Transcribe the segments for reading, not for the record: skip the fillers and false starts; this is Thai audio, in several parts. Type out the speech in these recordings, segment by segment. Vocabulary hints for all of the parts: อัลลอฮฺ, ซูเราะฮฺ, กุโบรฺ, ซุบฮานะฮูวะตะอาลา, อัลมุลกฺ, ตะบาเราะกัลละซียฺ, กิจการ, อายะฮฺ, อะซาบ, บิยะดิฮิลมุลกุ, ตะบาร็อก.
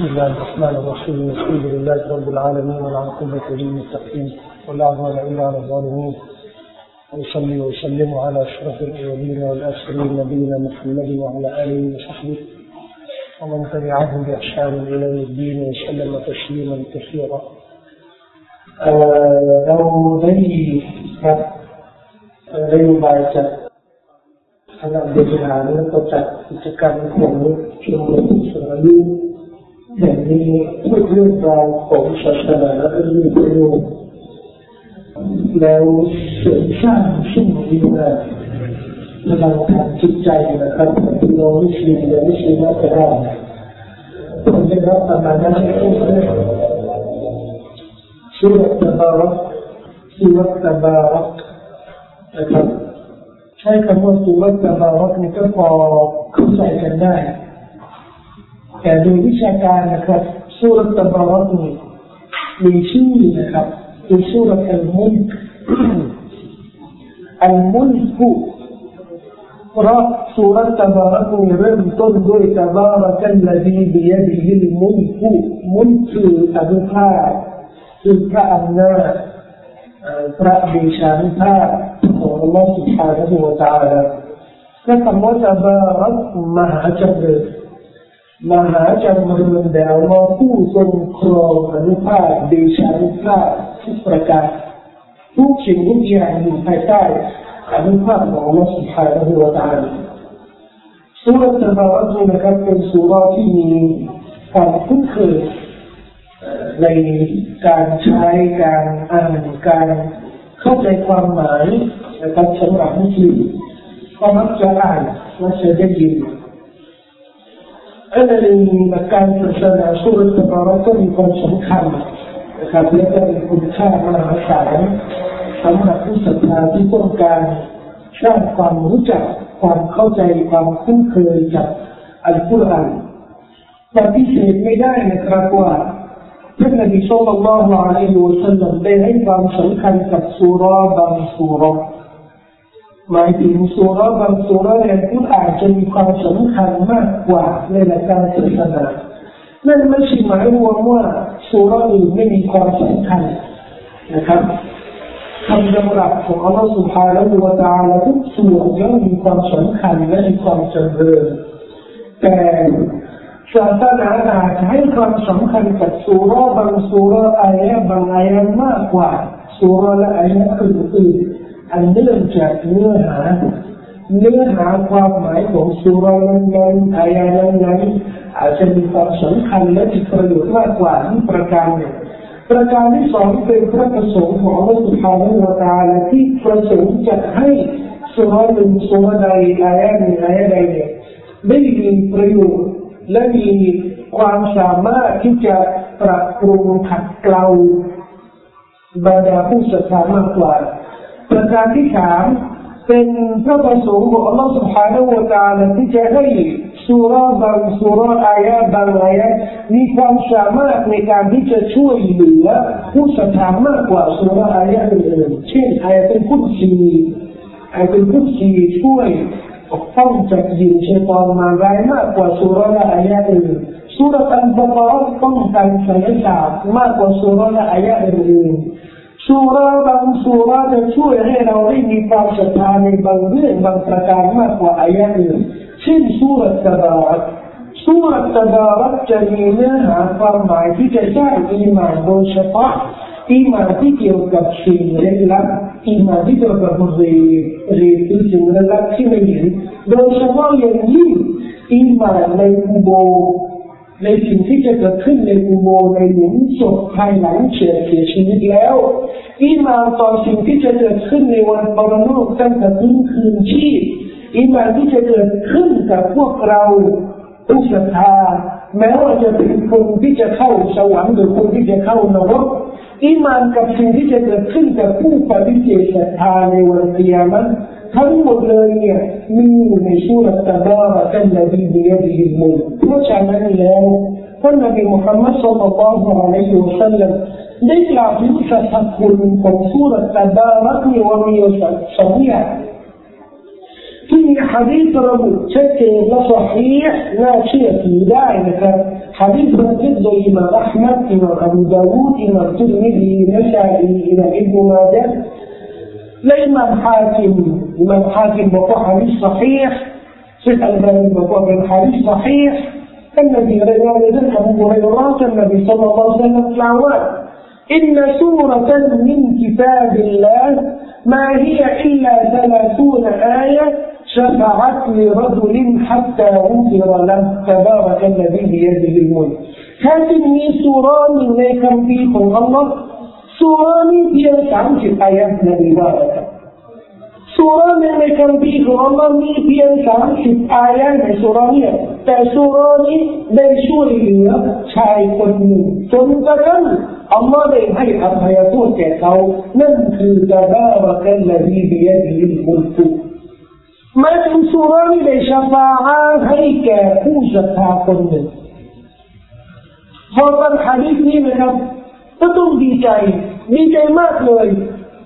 بسم الله الرحمن الرحيم الحمد لله رب العالمين والعاقبة للمتقين ولا عدوان إلا على الظالمين وأصلي وأسلم على أشرف الأولين والآخرين نبينا محمد وعلى آله وصحبه ومن تبعهم بإحسان إلى يوم الدين وسلم تسليما كثيرا. لو ذي ريب بعدขณะเดินทางแล้วก็จัดกิจกรรมของชมรมสารีอย่างนี้พูดเรื่องราวของศาสนาและเรื่องประโยชน์แล้วเสริมสร้างสิ่งดีงามพลังทางจิตใจนะครับที่เราได้ศึกษาได้ศึกษาไปแล้วผมได้รับประมาณนั้นชื่อว่าตะบารักชื่อว่าตะบารักนะครับใช้คำว่าสุรตะบารักนี่ก็พอเข้าใจกันได้แต่โดยวิชาการนะครับสุรตะบารักนี่มีชื่อนะครับคือสุรอัลมุลก อัลมุลกเพราะสุรตะบารักนี่เริ่มต้นด้วยตะบารักัลลซีบิยะดิฮิลมุลกมุลกคืออนุภาพคือพระอำนาจพระบิชานุภาพของอัลลอฮฺสุบฮานะฮูวะตะอาลาและคำว่าตะบารักมหาจำเริญมหาจำเริญแด่อัลลอฮฺผู้ทรงครองอนุภาพบิชานุภาพทุกประการทุกสิ่งทุกอย่างอยู่ภายใต้อนุภาพของอัลลอฮฺสุบฮานะฮูวะตะอาลาสุเราะห์ตะบารักนะครับเป็นสุเราะห์ที่มีความคุ้นเคยในการใช้การอ่านการเข้าใจความหมายนะครับสำหรับมุสลิมก็มักจะอ่านและจะได้ยินอันนั้นในการศึกษาสุเราะห์ตะบารักมีความสำคัญนะครับและก็มีคุณค่ามหาศาลสำหรับผู้ศรัทธาที่ต้องการสร้างความรู้จักความเข้าใจความคุ้นเคยกับอัลกุรอานปฏิเสธไม่ได้นะครับว่าท่านนบีศ็อลลัลลอฮุอะลัยฮิวะซัลลัมได้ให้ความสำคัญกับซูเราะห์บางซูเราะห์หมายถึงซูเราะห์บางซูเราะห์ในกุรอานจะมีความสำคัญมากกว่าในหลักการศาสนานั่นไม่ใช่หมายรวมว่าซูเราะห์อื่นไม่มีความสำคัญนะครับคำดำรัสของอัลลอฮฺซุบฮานะฮูวะตะอาลาทุกส่วนย่อมมีความสำคัญและมีความจำเป็นแต่ศาสนาอาจให้ความสำคัญกับซูเราะห์บางซูเราะห์อายะห์บางอายะห์มากกว่าซูเราะห์และอายะห์อื่นๆอันเนื่องจากเนื้อหาความหมายของซูเราะห์นั้นๆอายะห์นั้นๆอาจจะมีความสำคัญและมีประโยชน์มากกว่าที่ประการหนึ่งประการที่สองเป็นพระประสงค์ของอัลลอฮฺซุบฮานะฮูวะตะอาลาที่ประสงค์จะให้ซูเราะห์หนึ่งซูเราะห์ใดอายะห์หนึ่งอายะห์ใดได้มีประโยชน์และมีความสามารถที่จะปรับปรุงขัดเกลาบรรดาผู้ศรัทธามากกว่าประการที่สามเป็นพระประสงค์ของอัลลอฮฺ سبحانه และ تعالى ที่จะให้ซูเราะห์บางซูเราะห์อายะห์บางอายะห์มีความสามารถในการที่จะช่วยเหลือผู้ศรัทธามากกว่าซูเราะห์อายะห์อื่นๆเช่นอายะห์เป็นผู้ชี้ช่วยปกป้องจากยินชัยฏอนมารร้ายมากกว่าซูเราะห์และอายะห์อื่นซูเราะห์อัลบะเกาะฮ์ป้องกันศัยศาสตร์มากกว่าซูเราะห์และอายะห์อื่นซูเราะห์บางซูเราะห์จะช่วยให้เราได้มีความศรัทธาในบางเรื่องบางประการมากกว่าอายะห์อื่นเช่นซูเราะห์ตะบารักซูเราะห์ตะบารักจะมีเนื้อหาความหมายที่จะสร้างอีหม่านโดยเฉพาะอีหม่านที่เกี่ยวกับสิ่งเร้นลับอีหม่านที่เกี่ยวกับมุซีรีตุลสิ่งเร้นลับที่ไม่เห็นโดยเฉพาะอย่างยิ่งอีหม่านในกุโบร์ในสิ่งที่จะเกิดขึ้นในกุโบร์ในหลุมศพภายหลังเสียชีวิตแล้วอีหม่านต่อสิ่งที่จะเกิดขึ้นในวันปรโลกตั้งแต่พื้นคืนชีพอีหม่านที่จะเกิดขึ้นกับพวกเราผู้ศรัทธาแม้ว่าจะเป็นคนที่จะเข้าสวรรค์หรือคนที่จะเข้านรกอีหม่านกับสิ่งที่จะเกิดขึ้นกับผู้ปฏิเสธศรัทธาในวันกิยามะห์ทั้งหมดเลยเนี่ยมีอยู่ในซูเราะห์ตะบารักัลลซีบิยะดิฮิลมุลกเพราะฉะนั้นแล้วท่านนบีมุฮัมมัดศ็อลลัลลอฮุอะลัยฮิวะซัลลัมได้กล่าวถึงสรรพคุณของซูเราะห์ตะบารักว่ามีอยู่สองอย่าง ซึ่งหะดีษระบุชัดเจนและสะฮีหน่าเชื่อถือได้นะครับหะดีษบันทึกโดยอิหม่ามอะห์มัดอิหม่ามอบูดาวูดอิหม่ามตุรมิดีนะซะอีอิหม่ามอิบนุมาญะห์และอิหม่ามฮากิมบอกว่าหะดีษสะฮีหซึ่งอัลบานีบอกว่าเป็นหะดีษสะฮีหالذي رواه أبو هريرة عن النبي صلى الله عليه وسلم إن سورة من كتاب الله ما هي إلا 30 آية شفعت لرجل حتى غفر له تبارك الذي بيده الملك هذه سورة من كتاب الله سورة فيها 30 آيات مباركةสุราเนในคัมภีร์ของอัลลอฮ์มีเพียง30อายะห์ในสุรานี้แต่สุรานี้ได้ช่วยเหลือชายคนหนึ่งจนกระทั่งอัลลอฮ์ได้ให้อภัยโทษแก่เขานั่นคือตะบาระกัลลซีบิยะดิฮิลมุลกมาถึงสุรานี้ได้ชฟาอะห์ให้แก่ผู้ศรัทธาคนหนึ่งพอฟังหะดีษนี้นะครับก็ต้องดีใจมากเลย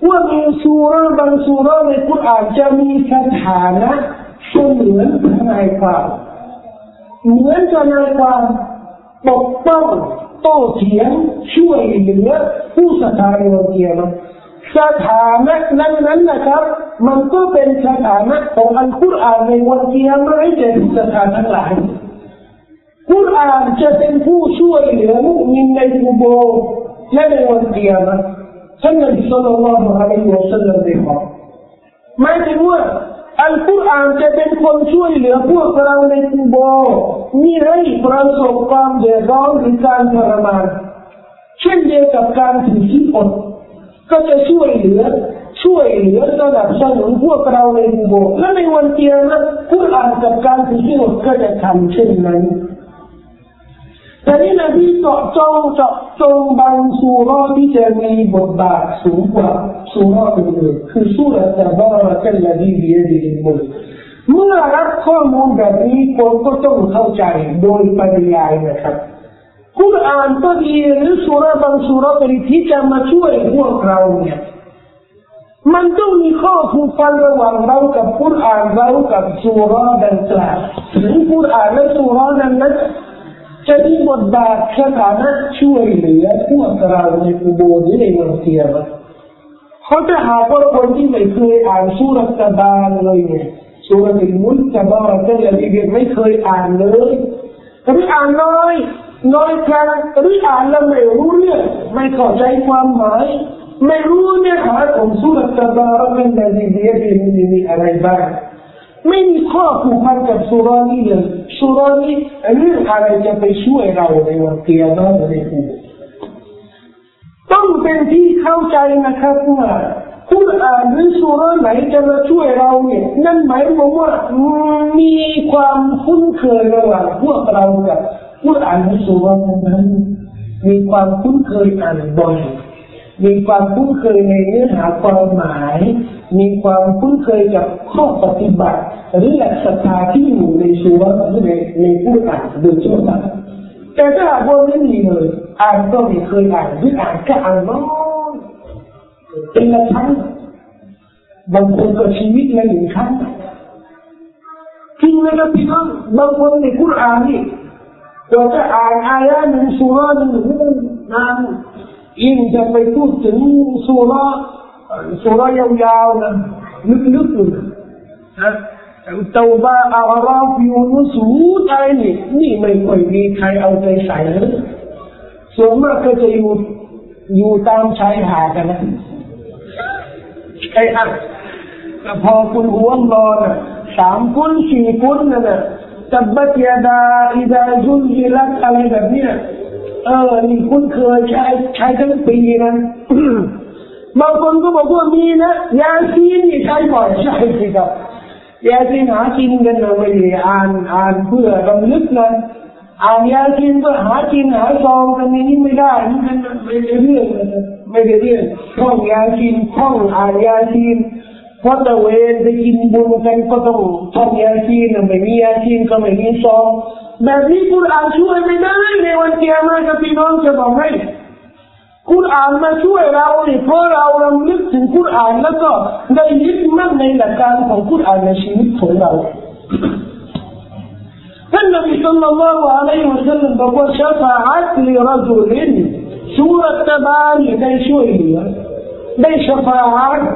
ว่ามีซูเราะห์บางซูเราะห์ในกุรอานจะมีสถานะเสมือนทนายความปกป้องโต้เถียงช่วยเหลือผู้ศรัทธาในวันเกียรติสถานะนั้นนะครับมันก็เป็นสถานะของอัลกุรอานในวันเกียรติให้แก่ผู้ศรัทธาทั้งหลายกุรอานจะเป็นผู้ช่วยเหลือมุมินในกุโบร์และในวันเกียรติท่านนบีศ็อลลัลลอฮุอะลัยฮิวะซัลลัมได้บอกหมายถึงว่าอัลกุรอานจะเป็นคนช่วยเหลือพวกเราในกุโบร์มิให้ประสบความเดือดร้อนหรือการทรมานเช่นเดียวกับการถือศีลอดก็จะช่วยเหลือสนับสนุนพวกเราในกุโบร์และในวันกิยามะห์กุรอานกับการถือศีลอดก็จะทำเช่นนั้นแต่นี่นบีเจาะจงบางซูเราะห์ที่จะมีบทบาทสูงกว่าซูเราะห์อื่นคือซูเราะห์ตะบาระกัลลซีบิยะดิฮิลมุลกเมื่อรับข้อมูลแบบนี้คนก็ต้องเข้าใจโดยปริยายนะครับกุรอานก็ดีหรือซูเราะห์บางซูเราะห์ที่จะมาช่วยพวกเราเนี่ยมันต้องมีข้อผูกพันระหว่างเรากับกุรอานเรากับซูเราะห์ดังกล่าวหรือกุรอานและซูเราะห์นั้นจะมีบทบาทสถานะช่วยเหลือพวกเราในกุโบร์ในวันเกียรติเขาจะหาคนที่ไม่เคยอ่านซูเราะห์ตะบาระเลยเนี่ยซูเราะห์อัลมุลกตะบาระกัลลซีบิยะดิฮิลมุลกไม่เคยอ่านเลยหรืออ่านน้อยครั้งหรืออ่านแล้วไม่รู้เรื่องไม่เข้าใจความหมายไม่รู้เนื้อหาของซูเราะห์ตะบาระกัลลซีบิยะดิฮิลมุลกมีอะไรบ้างไม่มีข้อผูกพันกับซูเราะห์นี้เลยซูเราะห์นี้เรื่องอะไรจะไปช่วยเราในวันกิยามะห์ได้บ้างต้องเป็นที่เข้าใจนะครับว่ากุรอานหรือซูเราะห์ไหนจะมาช่วยเราเนี่ยนั่นหมายความว่ามีความคุ้นเคยระหว่างพวกเรากับกุรอานหรือซูเราะห์นั้นมีความคุ้นเคยอ่านบ่อยมีความคุ้นเคยในเนื้อหาความหมายมีความคุ้นเคยกับข้อปฏิบัติหรือหลักศรัทธาที่อยู่ในซูเราะห์ในกุรอานโดยทั่วไปแต่ถ้าคนไม่มีเลยอ่านก็ไม่เคยอ่านหรืออ่านก็อ่านน้อยเป็นละครั้งบางคนก็ชีวิตละหนึ่งครั้งจริงไหมครับพี่น้องบางคนในกุรอานนี่เราจะอ่านอายะห์หนึ่งซูเราะห์หนึ่งนานยิ่งจะไปพูดถึงซูเราะห์ยาวๆนะลึกๆนะเตาบะห์ อัลรอฟ ยูนุส อะไรนี่ไม่ค่อยมีใครเอาใจใส่เลยส่วนมากก็จะอยู่ตามชายหาดกันนะไอ้อ่ะพอคุณหัวรอน่ะ3คน4คนนั่นน่ะตับบัตยะดาอิซาซุลจิลัตอะไรแบบนี้นี่คุ้นเคยใช้ทั้งปีนะบางคนก็บอกว่ามีนะยาซีนนี่ใช้บ่อยใช่สิครับยาซีนหากินกันเราไม่ได้อ่านเพื่อรำลึกนะอ่านยาซีนก็หาซองกันนี่ไม่ได้นี่มันไม่ได้เรื่องท่องยาซีนท่องอ่านยาซีนพอตะเวนไปกินบุญกันก็ต้องท่องยาซีนไม่มียาซีนก็ไม่มีซองแบบนี้กุรอานช่วยไม่ได้ในวันกิยามะห์กับพี่น้องจะบอกให้ กุรอานมาช่วยเราเนี่ยเพราะเรารำลึกถึงกุรอานแล้วก็ได้ยึดมั่นในหลักการของกุรอานในชีวิตของเราท่านนบีศ็อลลัลลอฮุอะลัยฮิวะซัลลัมบอกว่าชะฟาอะฮ์ลิเราะจุลซูเราะฮ์ตะบานีได้ช่วยเหลือได้ชะฟาอะฮ์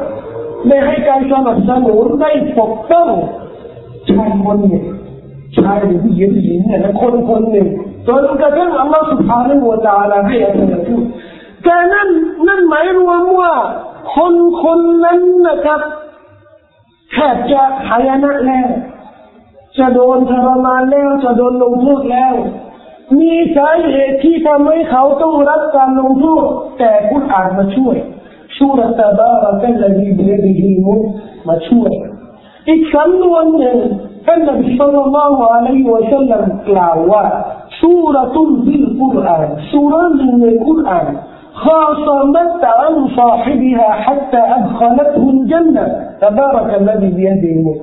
ได้ให้การสนับสนุนได้ปกป้องชายคนหนึ่งชายหรือผู้หญิงเนี่ยนะคนหนึ่งจนกระทั่งอัลลอฮฺซุบฮานะฮูวะตะอาลาให้อภัยโทษแต่นั่นหมายรวมว่าคนนั้นนะครับแทบจะหายนะแล้วจะโดนทรมานแล้วจะโดนลงโทษแล้วมีสาเหตุที่ทำให้เขาต้องรับการลงโทษแต่กุรอานมาช่วยซูเราะฮฺตะบารอกะลซีบิยะดิฮิลมุลก์มาช่วยอีกคำนวณหนึ่งท่านนบีศ็อลลัลลอฮุอะลัยฮิวะซัลลัมกล่าวว่าซูเราะฮฺบิลกุรอานซูเราะฮฺในกุรอานخاصمت عن صاحبها حتى أدخلته الجنة تبارك الذي بيده الملك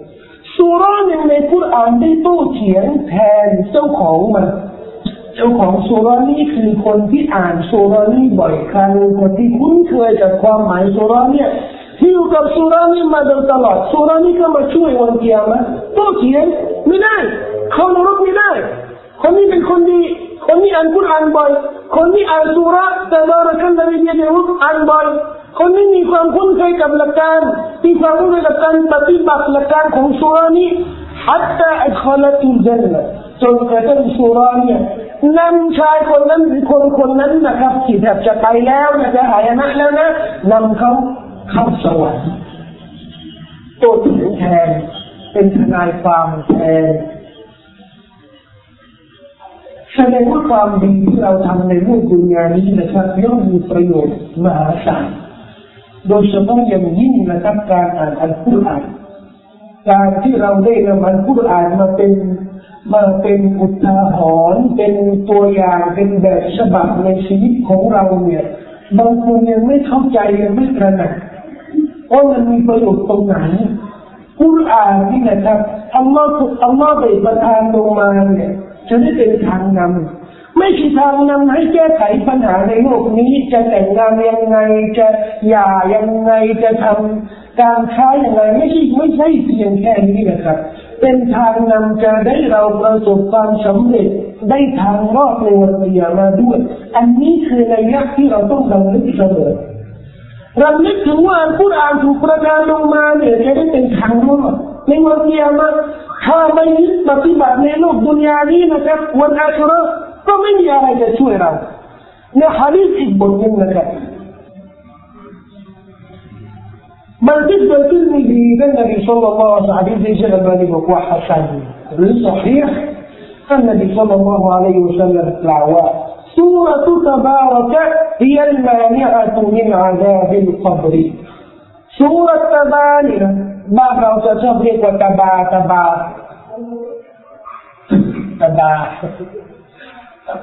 สุราในกุรอานได้โต้เถียงแทนเจ้าของมันเจ้าของสุรานี่คือคนที่อ่านสุรานี่บ่อยครั้งคนที่คุ้นเคยกับความหมายสุรานี่ที่อยู่กับสุรานี่มาโดยตลอดสุรานี่ก็มาช่วยวันกิยามะห์โต้เถียงไม่ได้เข้านรกไม่ได้คนนี้เป็นคนดีคนนี้อ่านกุรอานบ่อยคนนี้อ่านสุราตะบารอกะลซีบิยะดิฮิลมุลก์อ่านบ่อยคนนี้มีความคุ้นเคยกับหลักการที่ความคุ้นเคยกับการปฏิบัติหลักการของสุรานี้ حتى أدخلته الجنة จนกระทั่งสุรานี้นำชายคนนั้นหรือคนนั้นนะครับที่แบบจะไปแล้วนะจะหายนะแล้วนะนำเขาเข้าสวรรค์ตัวถึงแทนเป็นทนายความแทนแสดงว่าความดีที่เราทำในโลกดุนยานี้นะครับย่อมมีประโยชน์มหาศาลโดยเฉพาะอย่างยิ่งนะครับการอ่านอัลกุรอานการที่เราได้นำอัลกุรอานมาเป็นอุทาหรณ์เป็นตัวอย่างเป็นแบบฉบับในชีวิตของเราเนี่ยบางคนยังไม่เข้าใจยังไม่ตระหนักว่ามันมีประโยชน์ตรงไหนกุรอานนี่นะครับอัลลอฮฺได้ประทานลงมาเนี่ยจะได้เป็นทางนำไม่ใช่ทางนำให้แก้ไขปัญหาในโลกนี้จะแต่งงานยังไงจะหย่ายังไงจะทำการค้ายังไงไม่ใช่เพียงแค่นี้นะครับเป็นทางนำจะได้เราประสบความสำเร็จได้ทางรอดในวันกิยามะห์ด้วยอันนี้คือในนัยที่เราต้องรำลึกเสมอรำลึกถึงว่าอัลกุรอานถูกประทานลงมาเนี่ยจะได้เป็นทางรอดในวันกิยามะห์ถ้าไม่ยึดปฏิบัติในโลกดุนยานี้นะครับวันอาคิเราะห์ก็ไม่มีอะไรจะช่วยเราในหะดีษอีกบทหนึ่งนะครับมันที่เกิดขึ้นในดีกันนบีศ็อลลัลลอฮุอะลัยฮิวะซัลลัมได้เชื่อกันบอกว่าฮัสซันหรือซอฮีห์ท่านนบีศ็อลลัลลอฮุอะลัยฮิวะซัลลัมกล่าวว่าซูเราะฮฺตะบารอกะฮ์ฮิยัลมานิอะตุมินอะซาบิลกับรซูเราะฮฺตะบานีบ้านเราจะชอบเรียกว่าตะบา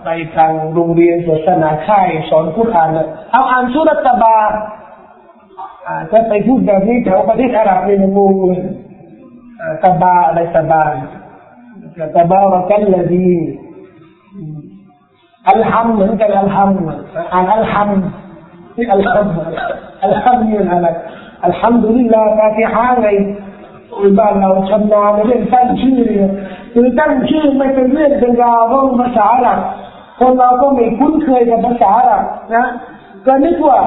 ไปทางโรงเรียนศาสนาค่ายสอนกุรอานเอาอ่านซูเราะฮฺตะบาจะไปพูดแบบนี้แถวประเทศอาหรับในมุมตะบาอะไรตะบาเรากันละดีอัลฮัมเหมือนกันอัลฮัมที่อัลฮัมนี่อะไรอัลฮัมดุลิลลาฮ์ฟาติฮะห์ไงบ้านเราชำนาญเรื่องตั้งชื่อคือตั้งชื่อไม่เป็นเรื่องเป็นราวเพราะภาษาอาหรับคนเราก็ไม่คุ้นเคยกับภาษาอาหรับนะก็นึกว่า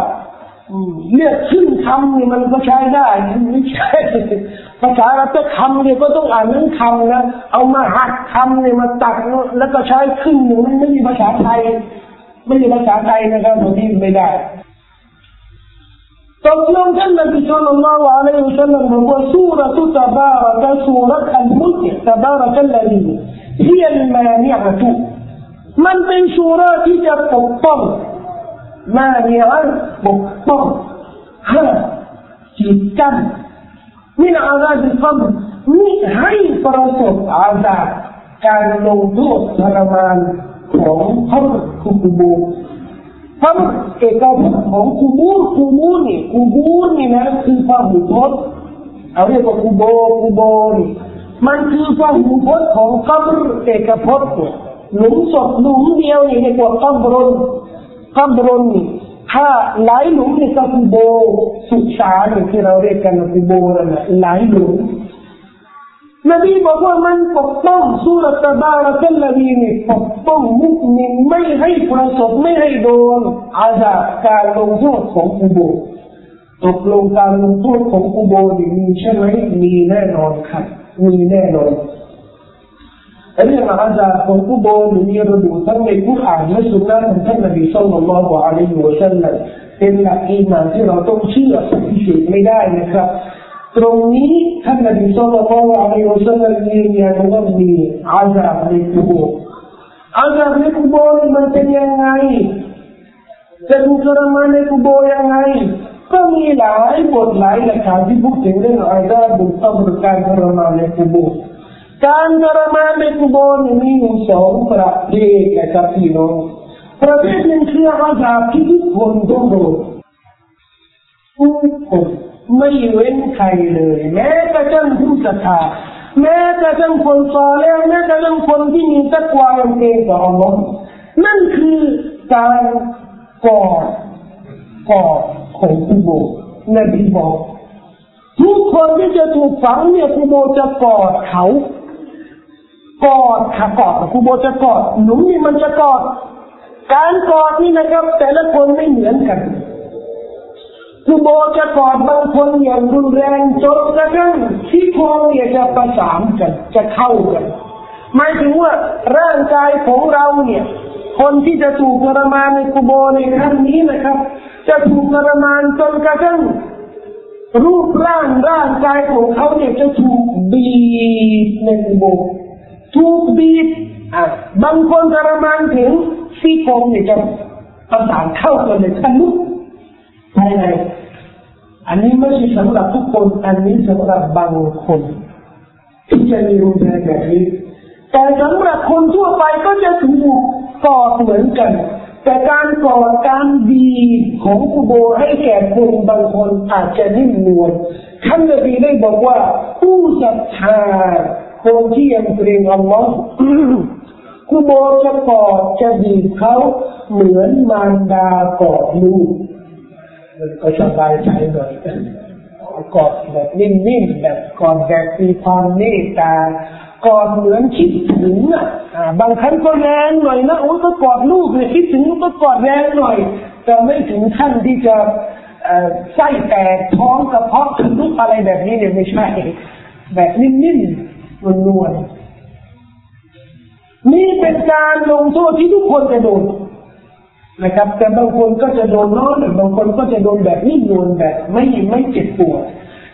เรียกชื่อคำนี่มันก็ใช้ได้ไม่ใช่ภาษาอาหรับแต่คำเนี่ยก็ต้องอ่านเป็นคำนะเอามาหักคำเนี่ยมาตัดแล้วก็ใช้ขึ้นหนึ่งมันไม่มีภาษาไทยไม่มีภาษาไทยนะครับบางทีไม่ได้ตกลงท่านนบีศ็อลลัลลอฮุอะลัยฮิวะซัลลัมบอกว่าซูเราะฮฺตะบารอกะฮ์ซูเราะฮฺอัลมุลก์ตะบารอกะลซีฮิยัลมานิอะตุมันเป็นซูเราะฮฺที่จะปกป้องมานิอะฮ์ปกป้องจิตใจมินอะซาบิลกับรมิให้ประสบอาซาบการลงโทษทรมานของฮัมกุบบูทั้งเอกภพของกูบูนี่นะคือความหุบดเอาเรียกว่ากูโบนมันคือความหุบดของกับเอกภพหลุมศพหลุมเดียวนี่เรียกว่ากับบรนนี่ท ถ้าหลายหลุมนี่ก็คือโบสุสานที่เราเรียกกันว่าโบนั่นแหละหลายหลุมนบีบอกว่ามันปกป้องสุรตะบาระกัลลดีนี่ปกป้องมุสลิมไม่ให้ประสบไม่ให้โดนอาซาบการลงโทษของอุโบตกลงการลงโทษของอุโบนี่มีใช่ไหมมีแน่นอนครับมีแน่นอนเรื่องอาซาบของอุโบนี่มีระบุทั้งในกุรอานและสุนนะของท่านนบีศ็อลลัลลอฮุอะลัยฮิวะซัลลัมเป็นหลักอีหม่านที่เราต้องเชื่อปฏิเสธไม่ได้นะครับตรงนี้ท่านนบีศ็อลลัลลอฮุอะลัยฮิวะซัลลัมยืนยันว่ามีอาซาบในกุโบร์อาซาบในกุโบร์มันเป็นยังไงจะถูกทรมานในกุโบร์ยังไงก็มีหลายบทหลายหลักฐานที่พูดถึงเรื่องอาซาบบุตรบุตรการทรมานในกุโบร์การทรมานในกุโบร์มีอยู่สองประเภทนะครับพี่น้องประเภทหนึ่งคืออาซาบที่ทุกคนต้องโดนทุกคนไม่เว้นใครเลยแม้กระทั่งผู้ศรัทธาแม้กระทั่งคนซอลิฮ์แม้กระทั่งคนที่มีตักวาเองต่ออัลลอฮ์นั่นคือการกอดของกุโบร์นบีบอกทุกคนที่จะถูกฝังเนี่ยกุโบร์จะกอดเขากอดกุโบร์จะกอดหนุ่มนี่มันจะกอดการกอดนี่นะครับแต่ละคนไม่เหมือนกันกุโบร์จะกอดบางคนอย่างรุนแรงจนกระทั่งที่โครงเนี่ยจะประสานกันจะเข้ากันหมายถึงว่าร่างกายของเราเนี่ยคนที่จะถูกทรมานในกุโบร์ในครั้งนี้นะครับจะถูกทรมานจนกระทั่งรูปร่างกายของเขาเนี่ยจะถูกบีบในกุโบร์ถูกบีบบางคนทรมานถึงที่โครงเนี่ยจะประสานเข้ากันในทันทีไม่ไงอันนี้ไม่ใช่สำหรับทุกคนอันนี้สำหรับบางคนที่จะมีรูปแบบนี้แต่สำหรับคนทั่วไปก็จะถูกกอดเหมือนกันแต่การกอดการบีบของกุโบร์ให้แก่คนบางคนอาจจะนิ่มนวลท่านนบีได้บอกว่าผู้ศรัทธาคนที่ยังเกรงอัลลอฮ์กุโบร์จะกอดจะบีบเขาเหมือนมารดากอดลูกก็สบายใจหน่อยกอดแบบนิ่มๆแบบกอดแบบมีความเมตตากอดเหมือนคิดถึงบางครั้งก็แรงหน่อยนะโอ้ก็กอดลูกเลยคิดถึงก็กอดแรงหน่อยแต่ไม่ถึงขั้นที่จะไส้แตกท้องกระเพาะทะลุอะไรแบบนี้เนี่ยไม่ใช่แบบนิ่มๆนวลๆนี่เป็นการลงโทษที่ทุกคนจะโดนนะครับแต่บางคนก็จะโดนน้อยบางคนก็จะโดนแบบนิ่มนวลแบบไม่เจ็บปวด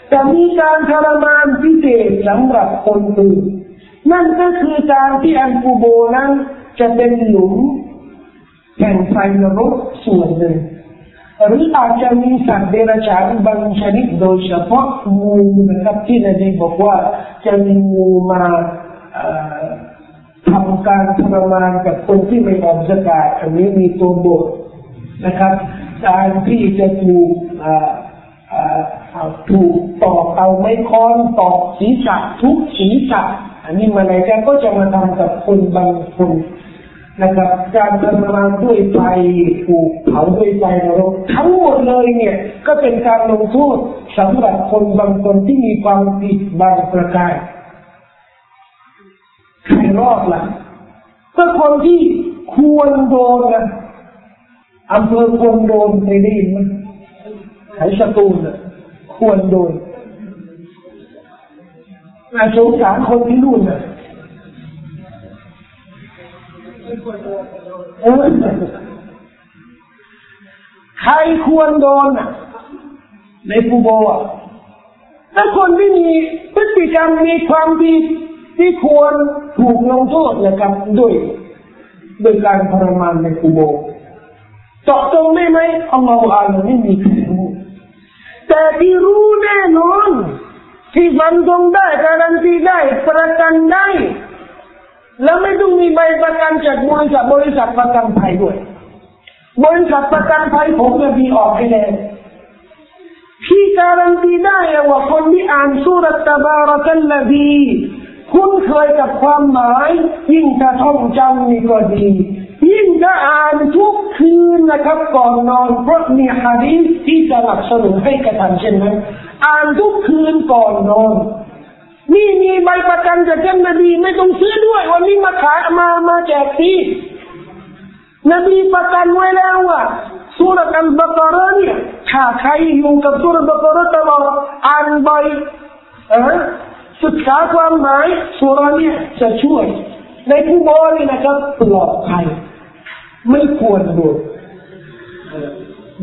แต่มีการทรมานพิเศษสำหรับคนอื่นนั่นก็คือการที่อัลกุโบร์นั้นจะเป็นหลุมแห่งไฟนรกส่วนหนึ่งหรืออาจจะมีสัตว์เดรัจฉานบางชนิดโดยเฉพาะงูนะครับที่นบีบอกว่าจะมีงูมาทำการทรมานกับคนที่ไม่ยอมสกาดอันนี้มีตัวบทนะครับการที่จะถูกตอกเอาไม้ค้อนตอกศีรษะทุกศีรษะอันนี้มาเลยก็จะมาทำกับคนบางคนนะครับการทรมานด้วยไฟถูกเผาด้วยไฟนรกทั้งหมดเลยเนี่ยก็เป็นการลงโทษสำหรับคนบางคนที่มีความผิดบางประการใครรอดล่ะก็คนที่ควรโดนนะอำเภอควรโดนในดินมั้ยไอ้ศัตรูน่ะควรโดนน่าสงสารคนที่นู่นน่ะใครควรโดนน่ะในกุโบร์อ่ะถ้าคนที่มีพฤติกรรมมีความดีที่ควรถูกลงโทษนะครับด้วยการทรมานในกุโบร์เจาะจงได้ไหมอัลลอฮฺอาลัมไม่มีใครรู้แต่ที่รู้แน่นอนที่ฟันธงได้การันตีได้ประกันได้และไม่ต้องมีใบประกันจากบริษัทประกันภัยด้วยบริษัทประกันภัยผมจะมีออกให้แล้วที่การันตีได้ว่าคนที่อ่านซูเราะห์ตะบาระกัลลดีคุ้นเคยกับความหมายยิ่งจะท่องจำนี่ก็ดียิ่งจะอ่านทุกคืน นะครับก่อนนอนเพราะมีหะดีษที่สนับสนุนให้กระทำเช่นนั้นอ่านทุกคืนก่อนนอนนี่มีใบประกันจากท่านนบีไม่ต้องซื้อด้วยวันนี้มาขายมาแจกทีนบีประกันไว้แล้วว่าซูเราะฮฺอัลบะเกาะเราะฮ์เนี่ยถ้าใครอยู่กับซูเราะฮฺอัลบะเกาะเราะฮ์ตลอดอ่านใบศึกษาความหมายซูเราะฮฺเนี่ยจะช่วยในผู้บรินะครับปลอดภัยไม่ควรดู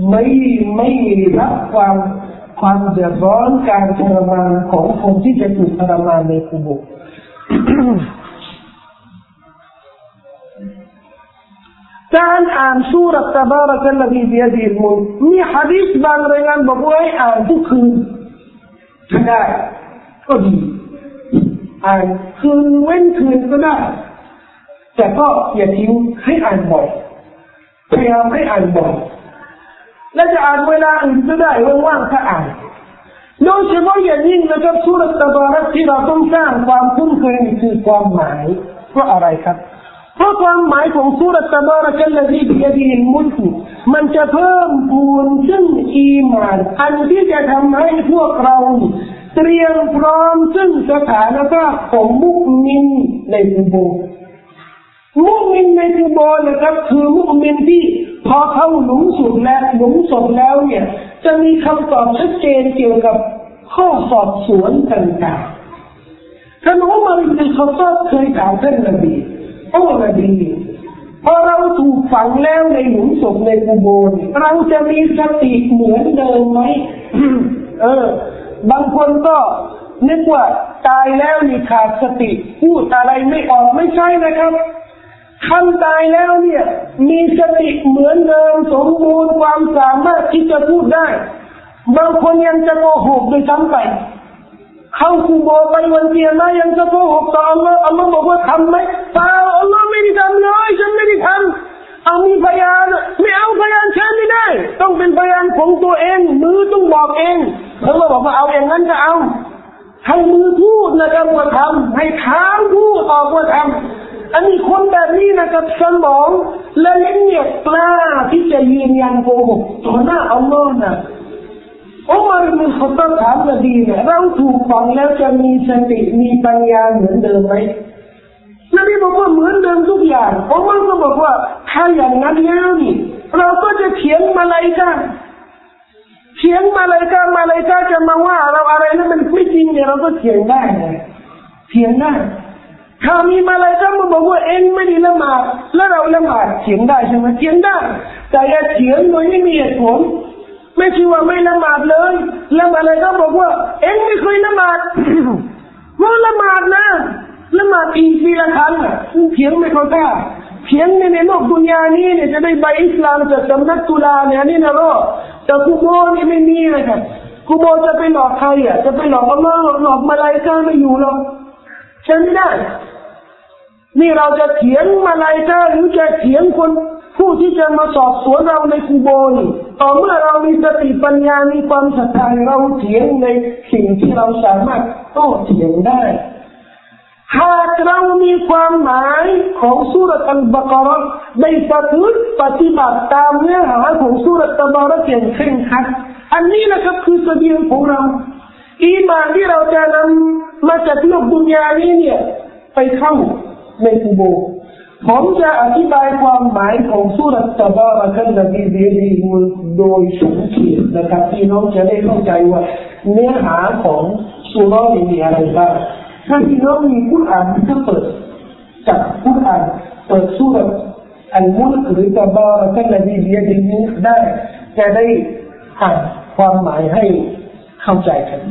ไม่รับความเดือดร้อนการทรมานของคนที่จะถูกทรมานในกุโบร์ การอ่านซูเราะฮฺตะบารักัลลซีบิยะดิฮิลมุลก์มีหะดีษบางรายงานบอกว่าให้อ่านทุกคืนก็ได้ก็ดีอ่านคืนเว้นคืนก็ได้แต่ก็อย่าทิ้งให้อ่านบ่อยพยายามให้อ่านบ่อยและจะอ่านเวลาอื่นก็ได้ว่างๆถ้าอ่านโดยเฉพาะอย่างยิ่งนะครับซูเราะฮฺตะบารักที่เราต้องสร้างความคุ้นเคยคือความหมายเพราะอะไรครับเพราะความหมายของซูเราะฮฺตะบารักัลลซีบิยะดิฮิลมุลก์มันจะเพิ่มพูนซึ่งอีหม่านอันที่จะทำให้พวกเราเตรียมพร้อมซึ่งสถานภาพของมุมินในกุโบร์มุมินในกุโบร์นะครับคือมุมินที่พอเข้าหลุมศพแล้วเนี่ยจะมีคำตอบชัดเจนเกี่ยวกับข้อสอบสวนต่างๆท่านอุมัร อิบนุ อัล ค็อฏฏอบเคยถามท่านนบีโอ้นบีพอเราถูกฝังแล้วในหลุมศพในกุโบร์เราจะมีสติเหมือนเดิมไหมบางคนก็นึกว่าตายแล้วนี่ขาดสติพูดอะไรไม่ออกไม่ใช่นะครับคำตายแล้วเนี่ยมีสติเหมือนเดิมสมบูรณ์ความสามารถที่จะพูดได้บางคนยังจะโกหกด้วยซ้ำไปเข้ากุโบร์ไปวันเดียวนะยังจะโกหกต่ออัลลอฮฺอัลลอฮฺบอกว่าทำไหมเปล่าอัลลอฮฺไม่ได้ทำเลยฉันไม่ได้ทำเอามีพยานไม่เอาพยานฉันไม่ได้ต้องเป็นพยานของตัวเองมือต้องบอกเองอัลลอฮฺบอกว่าเอาอย่างนั้นจะเอาให้มือพูดนะครับว่าทำให้เท้าพูดออกว่าทำอันนี้คนแบบนี้นะครับสมองและลิ้นเนี่ยกล้าที่จะยืนยันโกหกต่อหน้าอัลลอฮฺนะอุมัร อิบนุ อัล ค็อฏฏอบถามนบีเนี่ยเราถูกฝังแล้วจะมีสติมีปัญญาเหมือนเดิมไหมนบีบอกว่าเหมือนเดิมทุกอย่างอุมัรก็บอกว่าถ้าอย่างนั้นแล้วนี่เราก็จะเถียงมาลาอิกะฮ์จะมาว่าเราอะไรนั่นมันไม่จริงเนี่ยเราก็เถียงได้ถ้ามีมาลาอิกะฮ์มาบอกว่าเองไม่ได้ละหมาดแล้วเราละหมาดเถียงได้ใช่ไหมเถียงได้แต่อย่าเถียงโดยไม่มีเหตุผลไม่ใช่ว่าไม่ละหมาดเลยละหมาดอะไรก็บอกว่าเอ็งไม่เคยละหมาดว่าละหมาดนะละหมาดอีกปีละครั้งอ่ะเถียงไม่เข้าท่าเถียงในโลกดุนยานี้เนี่ยจะได้ใบอิสลามจากสำนักตุลาเนี่ยนี่นะรู้แต่กุโบร์นี่ไม่มีนะครับกุโบร์จะไปหลอกใครอ่ะจะไปหลอกอัลลอฮ์หลอกมาลาอิกะฮ์ไม่อยู่หรอกฉันไม่ได้นี่เราจะเถียงมาลาอิกะฮ์หรือจะเถียงคนผู้ที่จะมาสอบสวนเราในกุโบร์ต่อเมื่อเรามีสติปัญญามีความศรัทธาเราเถียงในสิ่งที่เราสามารถโต้เถียงได้หากเรามีความหมายของซูเราะฮฺอัลบะเกาะเราะฮ์ได้ปฏิบัติตามเนื้อหาของซูเราะฮฺตะบารักอย่างเคร่งครัดอันนี้นะครับคือเสบียงของเราอีหม่านที่เราจะนำมาจากโลกดุนยานี้เนี่ยไปเข้าในกุโบร์ผมจะอธิบายความหมายของซูเราะฮฺตะบารักัลลซีบิยะดิฮิลมุลก์โดยสังเขปนะครับพี่น้องจะได้เข้าใจว่าเนื้อหาของซูเราะฮฺมีอะไรบ้างถ้าพี่น้องมีกุรอานก็เปิดจากกุรอานเปิดซูเราะฮฺอัลมุลก์หรือตะบารักัลลซีบิยะดิฮิลมุลก์ได้จะได้อ่านความหมายให้เข้าใจกัน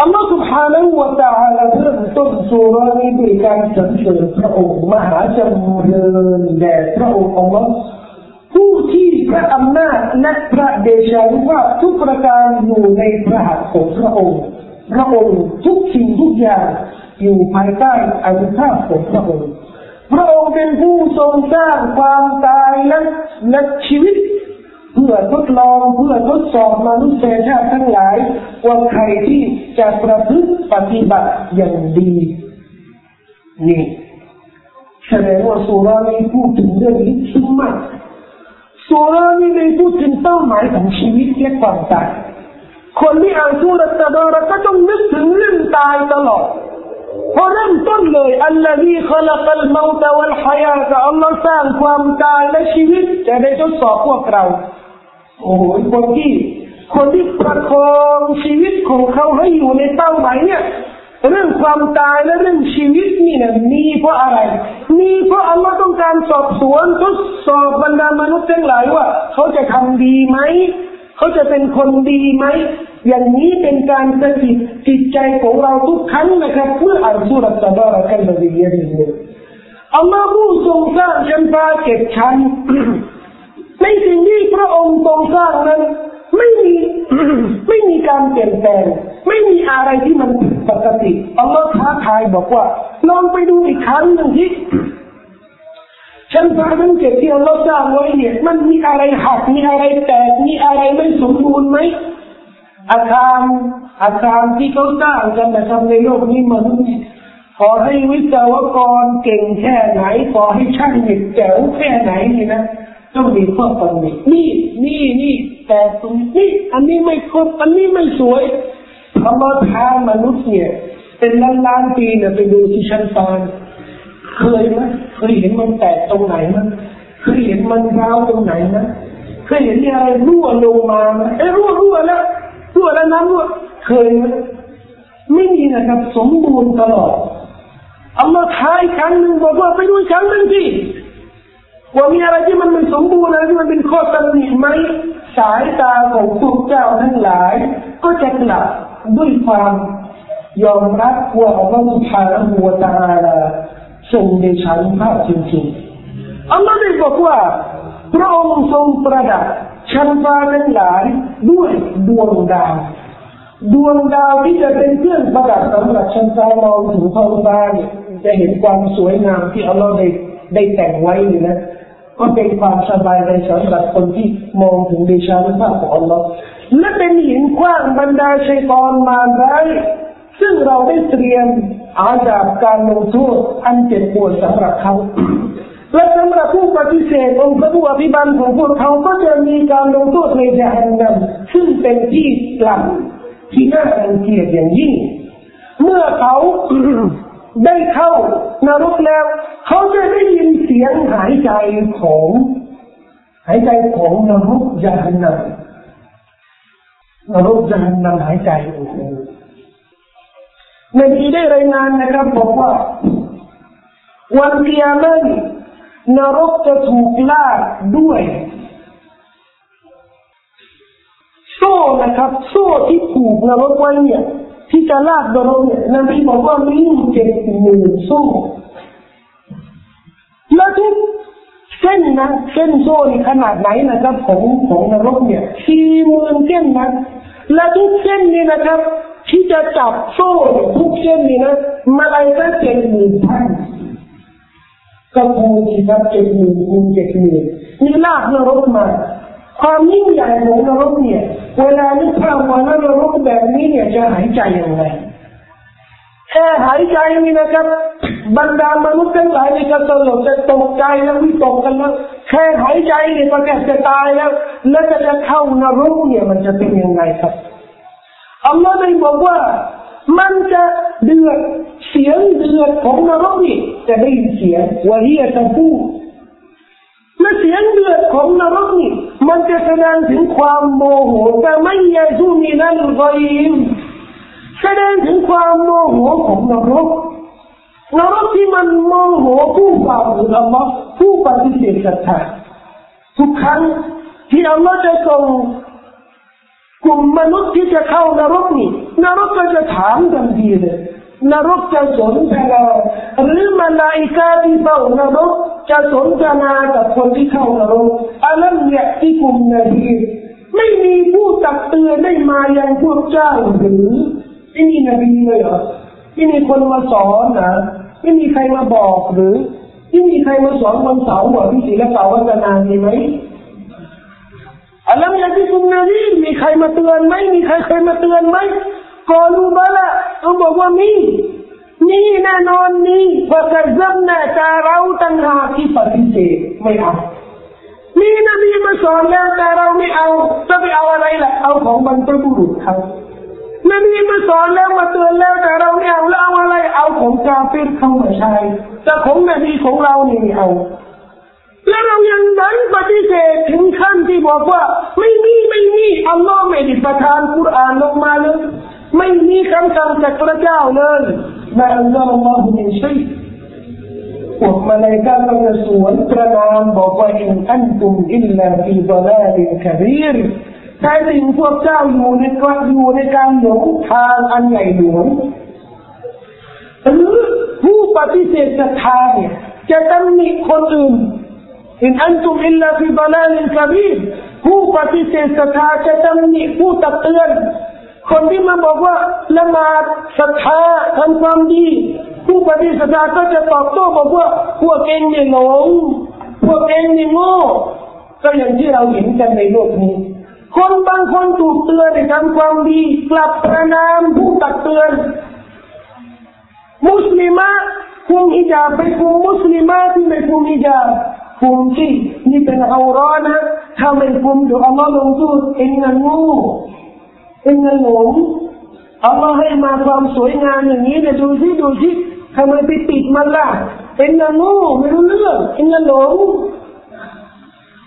อัลลอฮฺ سبحانه และ تعالى เริ่มต้นซูเราะฮฺนี้ด้วยการสรรเสริญพระองค์มหาจำเริญแด่พระองค์อัลลอฮฺผู้ที่พระอำนาจและพระเดชานุภาพทุกประการอยู่ในพระหัตถ์ของพระองค์ทุกสิ่งทุกอย่างอยู่ภายใต้อนุภาพของพระองค์เป็นผู้ทรงสร้างความตายและชีวิตเพื่อทดลองเพื่อทดสอบมนุษยชาติทั้งหลายว่าใครที่จะประพฤติปฏิบัติอย่างดีนี่ส ดงว่าซูเราะห์นี้พูดถึงเรื่องนี้ซึ่งมากซูเราะห์นี้ได้พูดถึงเป้าหมายของชีวิตและความตายคนที่อ่านซูเราะห์ตะบารอกะฮ์ต้องนึกถึงเรื่องตายตลอดเพราะเริ่มต้นเลยอัลลอฮีคอลักัลเมาตะวัลฮะยาตะอัลลอฮฺสร้างความตายและชีวิตจะได้ทดสอบพวกเราโอ้โหคนที่ประคองชีวิตของเขาให้อยู่ในเป้าหมายเนี่ยเรื่องความตายและเรื่องชีวิตนี่นะมีเพราะอะไรมีเพราะอัลลอฮฺต้องการสอบสวนทดสอบบรรดามนุษย์ทั้งหลายว่าเขาจะทำดีไหมเขาจะเป็นคนดีไหมอย่างนี้เป็นการสะกิดจิตใจของเราทุกครั้งนะครับเพื่ออัลลอฮฺซุบฮานะฮูวะตะอาลาคัลลอฮียะดีฮูอัลลอฮฺผู้ทรงสร้างชั้นฟ้าเจ็ดชั้นในสิ่งที่พระองค์ทรงสร้างนั้นไม่มีการเปลี่ยนแปลงไม่มีอะไรที่มันผิดปกติอัลลอฮฺท้าทายบอกว่าลองไปดูอีกครั้งหนึ่งที่ชั้นฟ้าทั้งเจ็ดที่อัลลอฮฺสร้างไว้เนี่ยมันมีอะไรหักมีอะไรแตกมีอะไรไม่สมบูรณ์ไหมอาคารที่เขาสร้างกันนะครับในโลกนี้มันขอให้วิศวกรเก่งแค่ไหนขอให้ช่างเด็กแจ๋วแค่ไหนนี่นะต้องมีข้อตำหนินี่แต่ตรงนี้อันนี้ไม่ครบอันนี้ไม่สวยอัลลอฮฺท้ามนุษย์เนี่ยเป็นล้านปีเนี่ยไปดูที่ชั้นฟ้าเคยเห็นมันแตกตรงไหนมั้ยเคยเห็นมันร้าวตรงไหนมั้ยเคยเห็นอะไรรั่วลงมามั้ยรั่วแล้วน้ำรั่วเคยมั้ยไม่มีนะครับสมบูรณ์ตลอดอัลลอฮฺท้าอีกครั้งนึงบอกว่าไปดูชั้นนึงที่ว่ามีอะไรที่มันไม่สมบูรณ์อะไรที่มันเป็นข้อตำหนิไหมสายตาของพวกเจ้าทั้งหลายก็จะกลับด้วยความยอมรับว่าอัลลอฮฺซุบฮานะฮูวะตะอาลาทรงเดชานุภาพจริงๆอัลลอฮฺได้บอกว่าพระองค์ทรงประดับชั้นฟ้าทั้งหลายด้วยดวงดาวที่จะเป็นเครื่องประดับสำหรับชั้นฟ้ามองถึงท้องฟ้าเนี่ยจะเห็นความสวยงามที่อัลลอฮฺได้แต่งไว้นี่นะก็เป็นความสบายใจสำหรับคนที่มองถึงเดชานุภาพของอัลลอฮฺและเป็นหินขว้างบรรดาชัยฏอนมารร้ายซึ่งเราได้เตรียมอาญาการลงโทษอันเจ็บปวดสำหรับเขาและสำหรับผู้ปฏิเสธองค์พระผู้อภิบาลของพวกเขาก็จะมีการลงโทษในญะฮันนัมซึ่งเป็นที่กลั่นที่น่ารังเกียจอย่างยิ่งเมื่อเขาได้เข้านรกแล้วเขาจะได้ยินเสียงหายใจของนรกญะฮันนัมหายใจโอ้โหนบีได้รายงานนะครับบอกว่าวันกิยามะฮ์นรกจะถูกลากด้วยโซ่นะครับโซ่ที่ผูกนรกไว้เนี่ยที่จะลากนรกเนี่ยนบีบอกว่ามี70,000โซ่และทุกเส้นโซ่นี่ขนาดไหนนะครับของนรกเนี่ย40,000เส้นนะและทุกเส้นนี่นะครับที่จะจับโซ่ทุกเส้นนี่นะมาลายก็70,000 ท่านก็คูณที่ครับ70,000 คูณ 70,000มีลากนรกมาความยิ่งใหญ่ของนรกเนี่ยเวลานึกภาพว่านรกแบบนี้เนี่ยจะหายใจยังไงแค่หายใจนี่นะครับบรรดามนุษย์ทั้งหลายนี่ก็สลบจะตกใจแล้ววิตกกันแล้วแค่หายใจเนี่ยก็แทบจะตายแล้วจะเข้านรกเนี่ยมันจะเป็นยังไงครับอัลลอฮฺได้บอกว่ามันจะเดือดเสียงเดือดของนรกนี่จะได้ยินเสียงวะฮียะตะกูและเสียงเดือดของนรกนี่มันจะแสดงถึงความโมโหแต่ไม่ยะซูมินัลฆอยมแสดงถึงความโมโหของนรกที่มันโมโหผู้ฝ่าฝืนอัลลอฮฺผู้ปฏิเสธศรัทธาทุกครั้งที่อัลลอฮฺจะทรงกลุ่มมนุษย์ที่จะเข้านรกนี่นรกก็จะถามทันทีเลยนรกจะสนทนาหรือมลาอิกะฮ์ที่เฝ้านรกจะสนทนากับคนที่เข้านรกอะลัมยะติกุมนะฮีรไม่มีผู้ตักเตือนได้มายังพวกเจ้าหรือไม่มีนบีเลยเหรอไม่มีคนมาสอนนะไม่มีใครมาบอกหรือไม่มีใครมาสอนวันเสาร์วันที่ศีลเสาร์วันจันทร์นานมีไหมอะลัมยะติกุมนะฮีรมีใครมาเตือนไหมมีใครเคยมาเตือนไหมกอลูบะลาเขาบอกว่ามี นี่แน่นอนนี้ว่ากัซซับนะแต่เราตั้งหากที่ปฏิเสธไม่เอานี่นบีมาสอนแล้วแต่เราไม่เอาจะไปเอาอะไรล่ะเอาของบรรพบุรุษเขานบีมาสอนแล้วมาเตือนแล้วแต่เราไม่เอาแล้วเอาอะไรเอาของกาเฟรเข้ามาใช้แต่ของนบีของเราเนี่ยไม่เอาแล้วเรายังดันปฏิเสธถึงขั้นที่บอกว่าไม่มีอัลลอฮฺไม่ได้ประทานกุรอานลงมาเลยไม่มีคำสั่งจากพระเจ้าเลยมาอัลลอฮฺอัลลอฮฺมินชัยพวกมลาอิกะฮ์ทั้งสวนประนามบอกว่าอินอันตุมอิลลาฟิฎอลาลินกะบีรแท้จริงพวกเจ้าอยู่ในการหลงทางอันใหญ่หลวงหรือผู้ปฏิเสธศรัทธาเนี่ยจะตำหนิคนอื่นอินอันตุมอิลลาฟิฎอลาลินกะบีรผู้ปฏิเสธศรัทธาจะตำหนิผู้ตักเตือนคนที่มาบอกว่าละหมาดศรัทธาทำความดีผู้ปฏิเสธก็จะตอบโต้บอกว่าพวกเองเนี่ยหลงพวกเองเนี่ยโง่ก็อย่างที่เราเห็นกันในโลกนี้คนบางคนถูกเตือนในทำความดีกลับประนามผู้ตักเตือนมุสลิมะคุมฮิญาบไปคุมมุสลิมะที่ไม่คุมฮิญาบคุมที่นี่เป็นเอาร้อนนะถ้าไม่คุมเดี๋ยวอัลลอฮ์ลงโทษเองนะงูเองนะหลงอัลลอฮ์ให้มาความสวยงามอย่างนี้เนี่ยดูสิทำไมไปปิดมันล่ะเป็นละโง่ไม่รู้เรื่องเป็นละหลง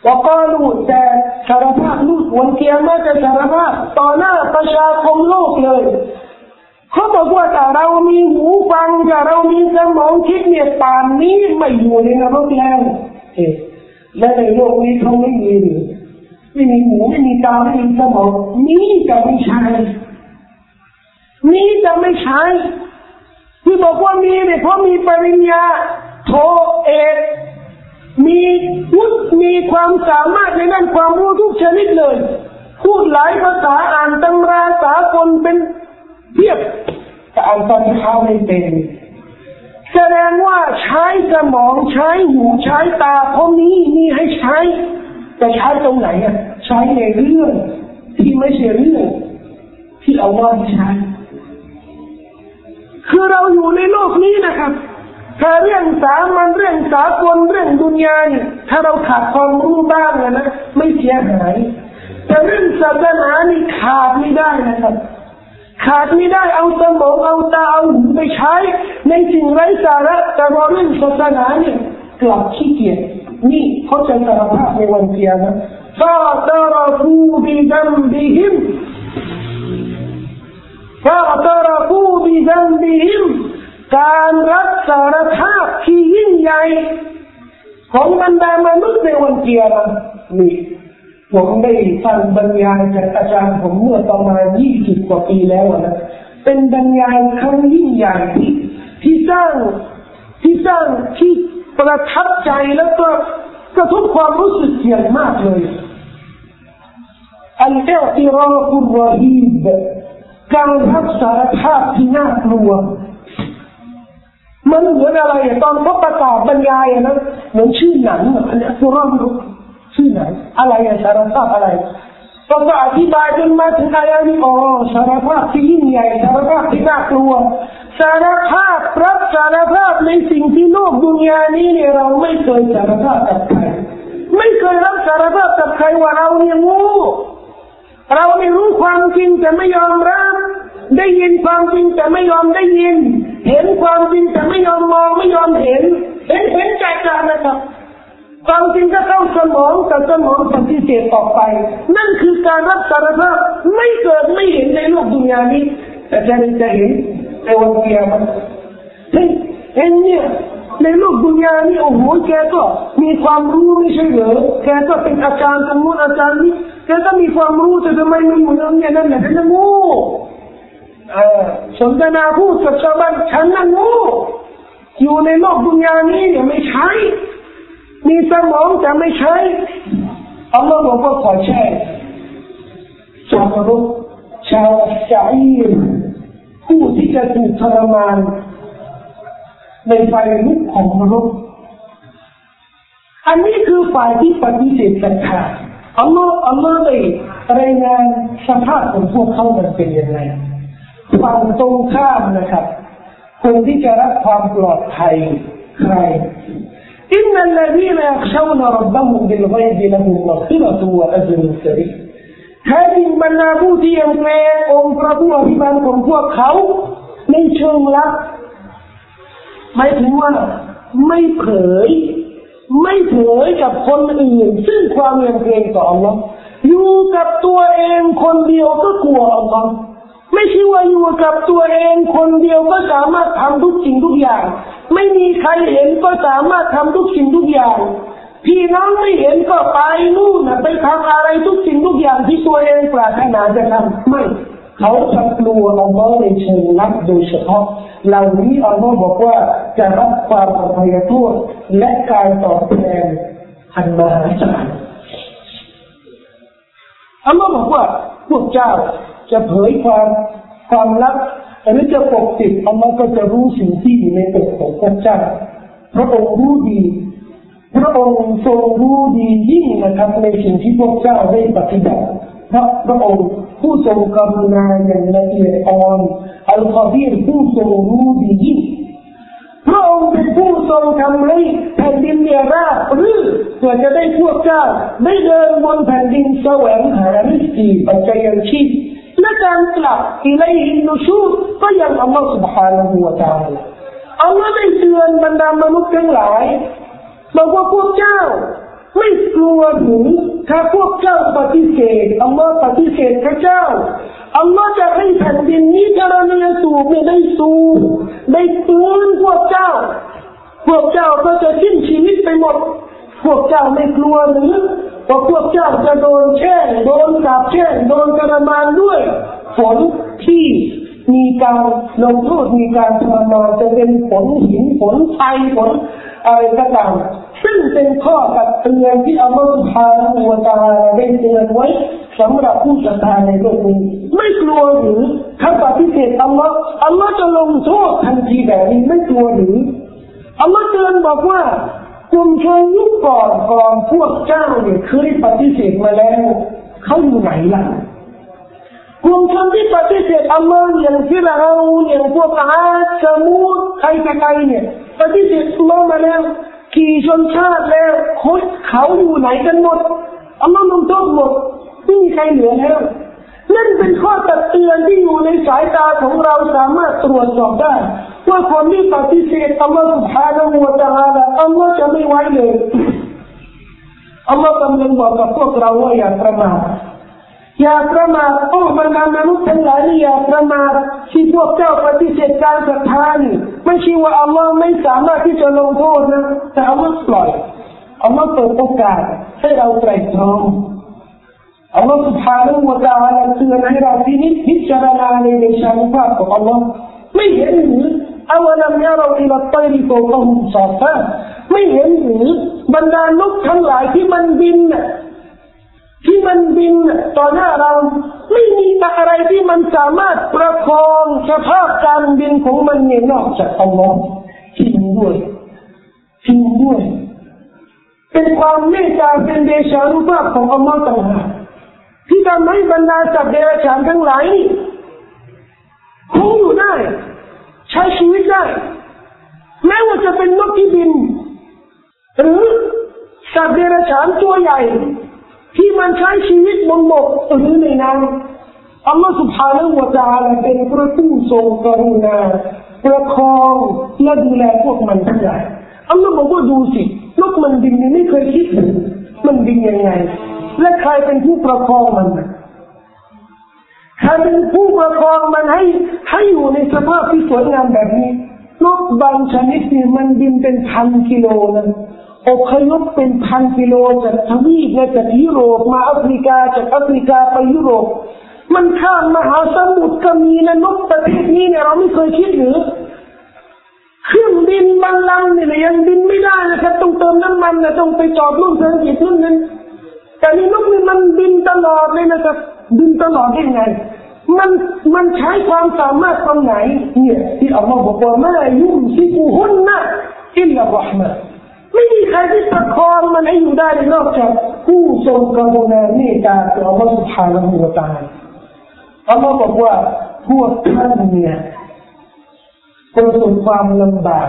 ว่าก็ลูกแต่สารภาพลูกวันเกียร์มาจะสารภาพต่อหน้าประชาคมโลกเลยเขาบอกว่าแต่เรามีหูฟังแต่เรามีสมองคิดเนี่ยป่านนี้ไม่อยู่ในนรกแล้วและในโลกนี้เขาไม่มีหูไม่มีตาไม่มีสมองมีแต่ไม่ใช่มีแต่ไม่ใช่ที่บอกว่ามีเนี่ยเพราะมีปริญญาโทเอกมีวุฒิมีความสามารถในด้านความรู้ทุกชนิดเลยพูดหลายภาษาอ่านตำราสากลเป็นเพียบแต่อ่านตำราไม่เป็นแสดงว่าใช้สมองใช้หูใช้ตาเพราะมีให้ใช้แต่ใช้ตรงไหนอ่ะใช้ในเรื่องที่ไม่ใช่เรื่องที่เอาว่าใช้คือเราอยู่ในโลกนี้นะครับถ้าเรื่องสามัญเรื่องสากลเรื่องดุนยาเนี่ยถ้าเราขาดความรู้บ้างนะไม่เสียหายแต่เรื่องศาสนานี่ขาดไม่ได้นะครับขาดไม่ได้เอาสมองเอาตาเอาหูไปใช้ในสิ่งไร้สาระแต่พอเรื่องศาสนาเนี่ยกลับขี้เกียจนี่เขาจะสารภาพในวันเกียรตินะฟาตาราฟูบิดัมบิฮิมفاعترفوا بذنبهم การรับสารภาพที่ยิ่งใหญ่ของบรรดามนุษย์ในวันเกียรตินี่ผมได้ฟังบรรยายจากอาจารย์ผมเมื่อประมาณ20กว่าปีแล้วนะเป็นบรรยายครั้งยิ่งใหญ่ที่สร้างที่ประทับใจแล้วก็กระทบความรู้สึกอย่างมากเลยอัลอิอติรอฟุรรอฮีบการรับสารภาพที่น่ากลัวมันเหมือนอะไรตอนเขาประกาศบรรยายนะเหมือนชื่อหนังอัลกุรอานชื่อหนังอะไรสารภาพอะไรต้องอธิบายจนมาถึงอายะนี้อ๋อสารภาพที่ยิ่งใหญ่สารภาพที่น่ากลัวสารภาพรับสารภาพในสิ่งที่โลกดุนยานี้เนี่ยเราไม่เคยสารภาพกับใครไม่เคยรับสารภาพกับใครว่าเราเนี่ยงูเราไม่รู้ความจริงแต่ไม่ยอมรับได้ยินความจริงแต่ไม่ยอมได้ยินเห็นความจริงแต่ไม่ยอมมองไม่ยอมเห็นใจกันนะครับความจริงก็เข้าสมองแต่สมองปฏิเสธออกไปนั่นคือการรับสารภาพไม่เกิดไม่เห็นในโลกดุนยานี้แต่จะเห็นในวันเกียรติเห็นเนี่ยในโลกดุนยานี้โอ้โหแกก็มีความรู้ไม่ใช่เหรอแกก็เป็นอาจารย์สมมุติอาจารย์นี้แกก็มีความรู้แต่ทำไมไม่เหมือนเนี่ยนั่นแหละนั่นงูสนทนาพูดกับชาวบ้านฉันนั่นงูอยู่ในโลกดุนยานี้เนี่ยไม่ใช่มีสมองแต่ไม่ใช่อัลลอฮฺบอกว่าขอแช่ชาวมนุษย์ชาวชาอิรผู้ที่จะถูกทรมานในฝ่ายลุกของมนุษย์อันนี้คือฝ่ายที่ปฏิเสธศรัทธาอัลลอฮฺได้รายงานสภาพของพวกเขามันเป็นยังไงฝั่งตรงข้ามนะครับ คนที่จะรับความปลอดภัยใครอินนัลลดีนยักชาวนะร็อบบะฮุมบิลฆอยบิละฮุมมัฆฟิเราะตุวะอัจรุนกะรีมแท้จริงบรรดาผู้ที่ยำเกรงองค์พระผู้อภิบาลของพวกเขาในเชิงลับหมายถึงว่าไม่เผยกับคนอื่นซึ่งความยำเกรงต่ออัลลอฮ์อยู่กับตัวเองคนเดียวก็กลัวอัลลอฮ์ไม่ใช่ว่าอยู่กับตัวเองคนเดียวก็สามารถทำทุกสิ่งทุกอย่างไม่มีใครเห็นก็สามารถทำทุกสิ่งทุกอย่างพี่น้องไม่เห็นก็ไปนู่นไปทำอะไรทุกสิ่งทุกอย่างที่ตัวเองปรารถนาจะทำไม่เขาจะกลัวอัลลอฮ์ในเชิงลับโดยเฉพาะเหล่านี้อัลลอฮ์บอกว่าจะรับความอภัยโทษและการตอบแทนอันมหาศาลอัลลอฮ์บอกว่าพวกเจ้าจะเผยความลับหรือจะปกปิดอัลลอฮ์ก็จะรู้สิ่งที่อยู่ในตัวของพวกเจ้าพระองค์รู้ดีพระองค์ทรงรู้ดียิ่งนะครับในสิ่งที่พวกเจ้าได้ปฏิบัติเพราะพระองค์ผู้ทรงกรุณาอย่างละเอียดอ่อนอัลกอดีรผู้ทรงรู้ดียิ่งพระองค์เป็นผู้ทรงทำให้แผ่นดินเนี่ยราบรื่นเพื่อจะได้พวกเจ้าได้เดินบนแผ่นดินแสวงหาริสกีปัจจัยชีพและการกลับอิลัยฮินนูชูดก็ยังอัลลอฮฺ سبحانه และ تعالى อัลลอฮฺได้เตือนบรรดามนุษย์ทั้งหลายบอกว่าพวกเจ้าไม่กลัวหรือถ้าพวกเจ้าปฏิเสธอัลลอฮฺปฏิเสธพระเจ้าอัลลอฮฺจะให้แผ่นดินนี้กระเนื้อสูบไม่ได้สูบได้ฟื้นพวกเจ้าก็จะสิ้นชีวิตไปหมดพวกเจ้าไม่กลัวหรือว่าพวกเจ้าจะโดนแช่งโดนสาปแช่งโดนกระมานด้วยฝนที่มีการลงโทษมีการทรมานจะเป็นฝนหินฝนไฟฝนอะไรก็ตามซึ่งเป็นข้อตักเตือนที่อัลลอฮฺซุบฮานะฮูวะตะอาลาได้เตือนไว้สำหรับผู้ศรัทธาในโลกนี้ไม่กลัวหรือถ้าปฏิเสธอัลลอฮฺจะลงโทษทันทีแบบนี้ไม่กลัวหรืออัลลอฮฺเตือนบอกว่ากลุ่มชนยุคก่อนของพวกเจ้าเนี่ยเคยปฏิเสธมาแล้วเขาอยู่ไหนล่ะกลุ่มชนที่ปฏิเสธอัลลอฮฺอย่างฟิรเอาน์อย่างพวกอาดซะมูดใครกับใครเนี่ยปฏิเสธอัลลอฮฺมาแล้วกี่ชนชาติแล้วคนเขาอยู่ไหนกันหมดอัลลอฮฺลงโทษหมดไม่มีใครเหลือแล้วนั่นเป็นข้อตักเตือนที่อยู่ในสายตาของเราสามารถตรวจสอบได้ว่าคนที่ปฏิเสธอัลลอฮฺซุบฮานะฮูวะตะอาลาอัลลอฮฺจะไม่ไว้เลยอัลลอฮฺกำลังบอกกับพวกเราว่าอย่าประมาทโอ้บรรดามนุษย์ทั้งหลายอย่าประมาทที่พวกเจ้าปฏิเสธการศรัทธานี่ไม่ใช่ว่าอัลลอฮฺไม่สามารถที่จะลงโทษนะแต่อัลลอฮฺปล่อยอัลลอฮฺเปิดโอกาสให้เราไตร่ตรองอัลลอฮฺซุบฮานะฮูวะตะอาลาเตือนให้เราพิจารณาในชานุภาพของอัลลอฮฺไม่เห็นหรือأولم يروا إلى الطير فوقهم صافات ไม่เห็นหรือบรรดานกทั้งหลายที่มันบินต่อหน้าเราไม่มีอะไรที่มันสามารถประคองสภาพการบินของมันเนี่ยนอกจากอัลลอฮฺทิ้งด้วยเป็นความเมตตาเป็นเดชานุภาพของอัลลอฮฺต่างหากที่ทำให้บรรดาสัตว์เดรัจฉานทั้งหลายคงอยู่ได้ใช้ชีวิตได้แม้ว่าจะเป็นนกที่บินหรือสัตว์เดรัจฉานตัวใหญ่ที่มันใช้ชีวิตบนบกหรือในน้ำอัลลอฮฺ سبحانه และ تعالى เป็นพระผู้ทรงกรุณาประคองและดูแลพวกมันทั้งหลายอัลลอฮฺบอกว่าดูสินกมันบินนี่ไม่เคยคิดถึงมันบินยังไงและใครเป็นผู้ประคองมันถ้าเป็นผู้ประคองมันให้อยู่ในสภาพที่สวยงามแบบนี้นกบางชนิดนี่มันบินเป็นพันกิโลนะอพยพเป็นพันกิโลจากทวีปและจากยุโรปมาแอฟริกาจากแอฟริกาไปยุโรปมันข้ามมหาสมุทรก็มีนะนกประเภทนี้เนี่ยเราไม่เคยคิดหรือเครื่องบินบางลำเนี่ยยังบินไม่ได้นะครับต้องเติมน้ำมันนะต้องไปจอดนู่นเสร็จอีกนู่นนั่นแต่นี่นกนี่มันบินตลอดเลยนะครับบินตลอดได้ไงมันใช้ความสามารถตรงไหนเนี่ยที่อัลลอฮฺบอกว่าไม่ยุ่งซิกุฮุนนะอิลลัลลอฮฺนะไม่มีใครที่ประคองมันให้อยู่ได้นอกจากผู้ทรงกรุณาเมตตาของอัลลอฮฺซุบฮานะฮูวะตะอาลาอัลลอฮฺบอกว่าพวกท่านเนี่ย ไปสู่ความลำบาก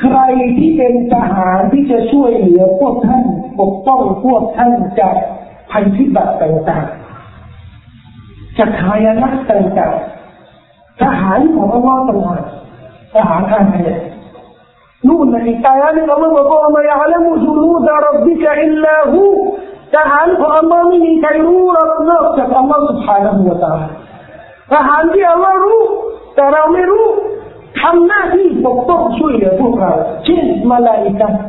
ใครที่เป็นทหารที่จะช่วยเหลือพวกท่านปกป้องพวกท่านจากภัยพิบัติต่างๆจากหายนะต่างๆทหารของอัลลอฮฺต่างหากทหารอะไรนู่นในอายะห์นี้อัลลอฮฺบอกว่าไม่ยะลัมจุนูดะร็อบบิกะอิลลาฮูทหารของอัลลอฮฺไม่มีใครรู้หรอกนอกจากอัลลอฮฺ سبحانه และ تعالى ทหารที่อัลลอฮฺรู้แต่เราไม่รู้ทำหน้าที่ปกป้องช่วยเหลือพวกเราเช่นมลาอิกะฮ์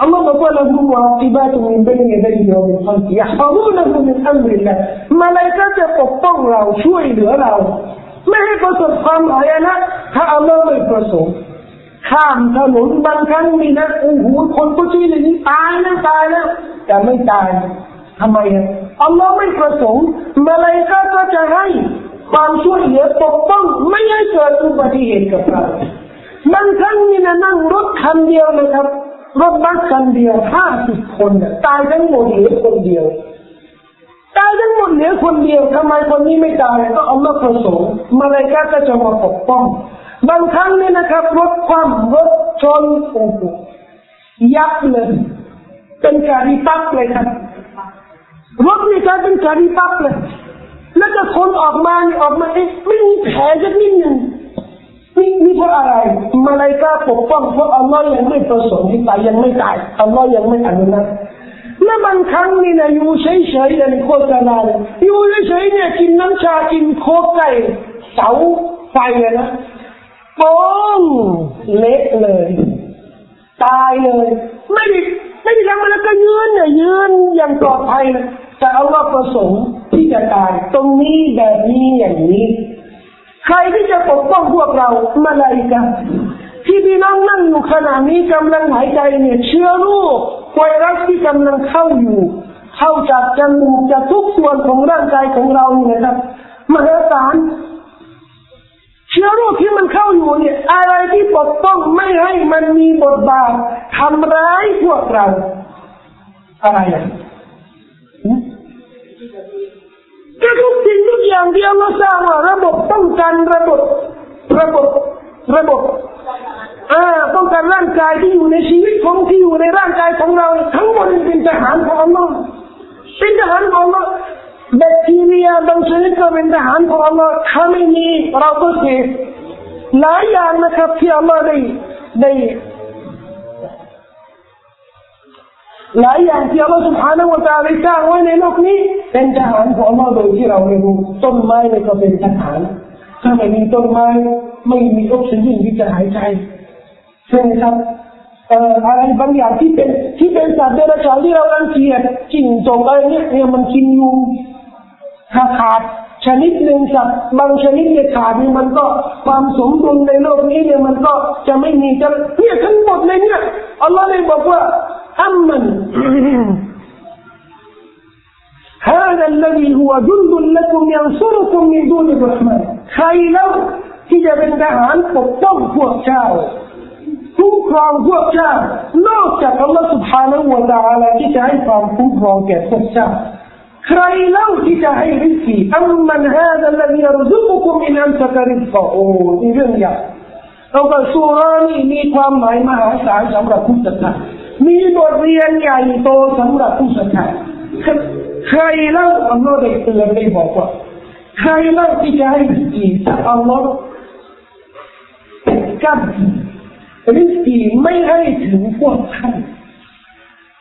อัลลอฮฺบอกว่าละหูวะอักิบาตุมินบัยนิยัยฮิวะมินฮัลฟิฮิยัฮฟะดูนะฮูมินอัมริลลาฮ์มลาอิกะฮ์จะปกป้องเราช่วยเหลือเราไม่ให้ประสบความหายนะถ้าอัลลอฮฺไม่ประสงค์ข้ามถนนบางครั้งมีนะโอ้โหคนผู้ชี้เลยนี่ตายนะตายแล้วแต่ไม่ตายทำไมอ่ะอัลลอฮฺไม่ประสงค์มลาอิกะฮ์ก็จะให้ความช่วยเหลือปกป้องไม่ให้เกิดอุบัติเหตุกับเราบางครั้งนี่นะนั่งรถคันเดียวนะครับรถบัสคันเดียว50 คนตายทั้งหมดเหลือคนเดียวตายทั้งหมดเหลือคนเดียวทำไมคนนี้ไม่ตายก็อัลลอฮฺประสงค์มาลาอิกะฮ์ก็จะมาปกป้องบางครั้งนี่นะครับรถคว่ำรถชนอุบัติยับเลยเป็นการิปักเลยครับรถนี่กลายเป็นการิปักเลยแล้วก็คนออกมาเอ๊ะไม่มีแผลสักนิดหนึ่งนี่เพราะอะไรมาลาอิกะฮ์ปกป้องเพราะอัลลอฮ์ยังไม่ประสงค์ให้ตายยังไม่ตายอัลลอฮ์ยังไม่อนุญาตและบางครั้งนี่นะอยู่เฉยๆในโฆษณาอยู่เฉยๆเนี่ยกินน้ำชากินโค้กใกล้เสาไฟเลยนะป้องเละเลยตายเลยไม่ได้ทำอะไรก็ยืนเนี่ยยืนอย่างปลอดภัยนะแต่อัลลอฮ์ประสงค์ที่จะตายตรงนี้แบบนี้อย่างนี้ใครที่จะปกป้องพวกเรามาลาอิกะฮ์ที่พี่น้องนั่งอยู่ขณะนี้กำลังหายใจเนี่ยเชื้อโรคไวรัสที่กำลังเข้าจากจมูกจากทุกส่วนของร่างกายของเราเนี่ยครับมหาศาลเชื้อโรคที่มันเข้าอยู่เนี่ยอะไรที่ปกป้องไม่ให้มันมีบทบาททำร้ายพวกเราอะไรอย่างทุกสิ่งทุกอย่างที่อัลลอฮฺสร้างมาระบบป้องกันระบบป้องกันร่างกายที่อยู่ในชีวิตของที่อยู่ในร่างกายของเราทั้งหมดเป็นทหารของอัลลอฮฺเป็นทหารของอัลลอฮฺแบคทีเรียบางชนิดก็เป็นทหารของอัลลอฮฺถ้าไม่มีเราก็เสียหลายอย่างนะครับที่อัลลอฮฺได้หลายอย่างที่อัลลอฮฺ سبحانه และ تعالى สร้างไว้ในโลกนี้เป็นทหารของอัลลอฮฺโดยที่เราไม่รู้ต้นไม้เลยก็เป็นทหารถ้าไม่มีต้นไม้ไม่มีออกซิเจนที่จะหายใจใช่ไหมครับอะไรบางอย่างที่เป็นสัตว์เดรัจฉานที่เราลังเกียจจิ้งจกอะไรเนี่ยมันกินยุงถ้าขาดชนิดหนึ่งสัตว์บางชนิดเนี่ยขาดนี่มันก็ความสมดุลในโลกนี้เนี่ยมันก็จะไม่มีจะเนี่ยทั้งหมดเลยเนี่ยอัลลอฮฺเลยบอกว่าأمن هذا الذي هو جند لكم ينصركم من دون الرحمن خيلوا تجا بالدهان تطوف وشاو تكرم وشاو نو شك الله سبحانه وتعالى تجا يفهم تكرم وشاو خيلوا تجا هيرسي أمن هذا الذي يرزقكم إن أمسك رزقه إذن يا أو كسوراني ميقام معي معها سعيد أمرا كنت تكرمมีบทเรียนใหญ่โตสำหรับผู้ศรัทธาใครเล่าอัลลอฮฺได้เตือนได้บอกว่าใครเล่าที่จะให้ริสกีจากอัลลอฮฺกับริสกีไม่ให้ถึงพวกท่าน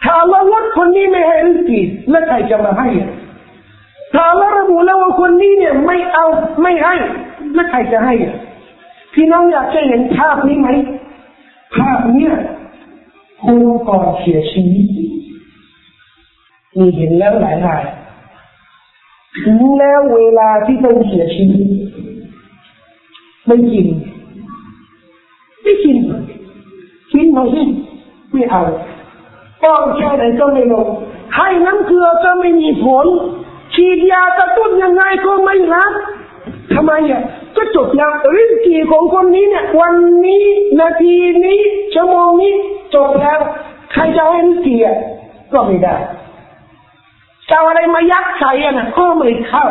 ถ้าอัลลอฮฺคนนี้ไม่ให้ริสกีแล้วใครจะมาให้ถ้าอัลลอฮฺระบุแล้วว่าคนนี้เนี่ยไม่ให้แล้วใครจะให้พี่น้องอยากจะเห็นภาพนี้ไหมภาพนี้คนก่อนเสียชีวิตมีเห็นแล้วหลายรายถึงแล้วเวลาที่ต้องเสียชีวิตไม่กินกินหน่อยสิไม่เอาป้อนแค่ไหนก็ไม่ลงให้น้ำเกลือก็ไม่มีผลฉีดยากระตุ้นยังไงก็ไม่รับทำไมอ่ะก็จบแล้วริสกีของคนนี้เนี่ยวันนี้นาทีนี้ชั่วโมงนี้จบแล้วใครจะให้ริสกีอ่ะก็ไม่ได้จะอะไรมายักใส่อ่ะนะก็ไม่เข้า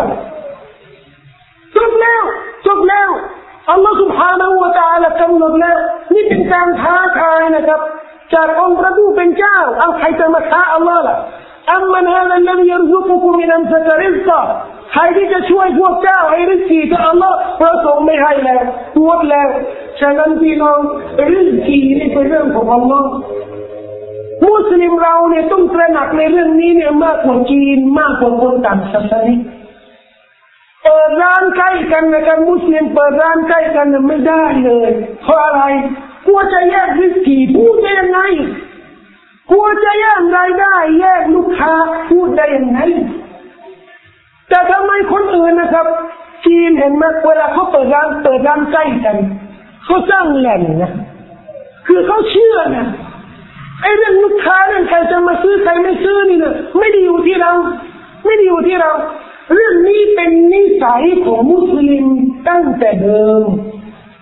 จบแล้ว อัลลอฮฺ سبحانه และ تعالى กำหนดแล้วนี่เป็นการท้าทายนะครับจากองค์พระผู้เป็นเจ้าเอาใครจะมาท้าอัลลอฮฺล่ะอัมมันฮาซาลลัซี يرزقكم من أمسك رزقه ใครที่จะช่วยพวกเจ้าให้ริสกีจากอัลลอฮฺประสงค์ไม่ให้แล้วหมดแล้วฉะนั้นพี่น้องริสกีนี่เป็นเรื่องของอัลลอฮฺมุสลิมเราเนี่ยต้องตระหนักในเรื่องนี้เนี่ยมากกว่าจีนมากกว่าคนต่างศาสนาเปิดร้านใกล้กันนะครับมุสลิมเปิดร้านใกล้กันไม่ได้เลยเพราะอะไรกลัวจะแยกริสกีพูดได้ยังไงกลัวจะแยกรายได้แยกลูกค้าพูดได้ยังไงแต่ทำไมคนอื่นนะครับจีนเห็นไหมเวลาเขาเปิดร้านใกล้กันเขาสร้างแหล่งนะคือเขาเชื่อนะไอ้เรื่องลูกค้าเรื่องใครจะมาซื้อใครไม่ซื้อนี่นะไม่ได้อยู่ที่เราเรื่องนี้เป็นนิสัยของมุสลิมตั้งแต่เดิม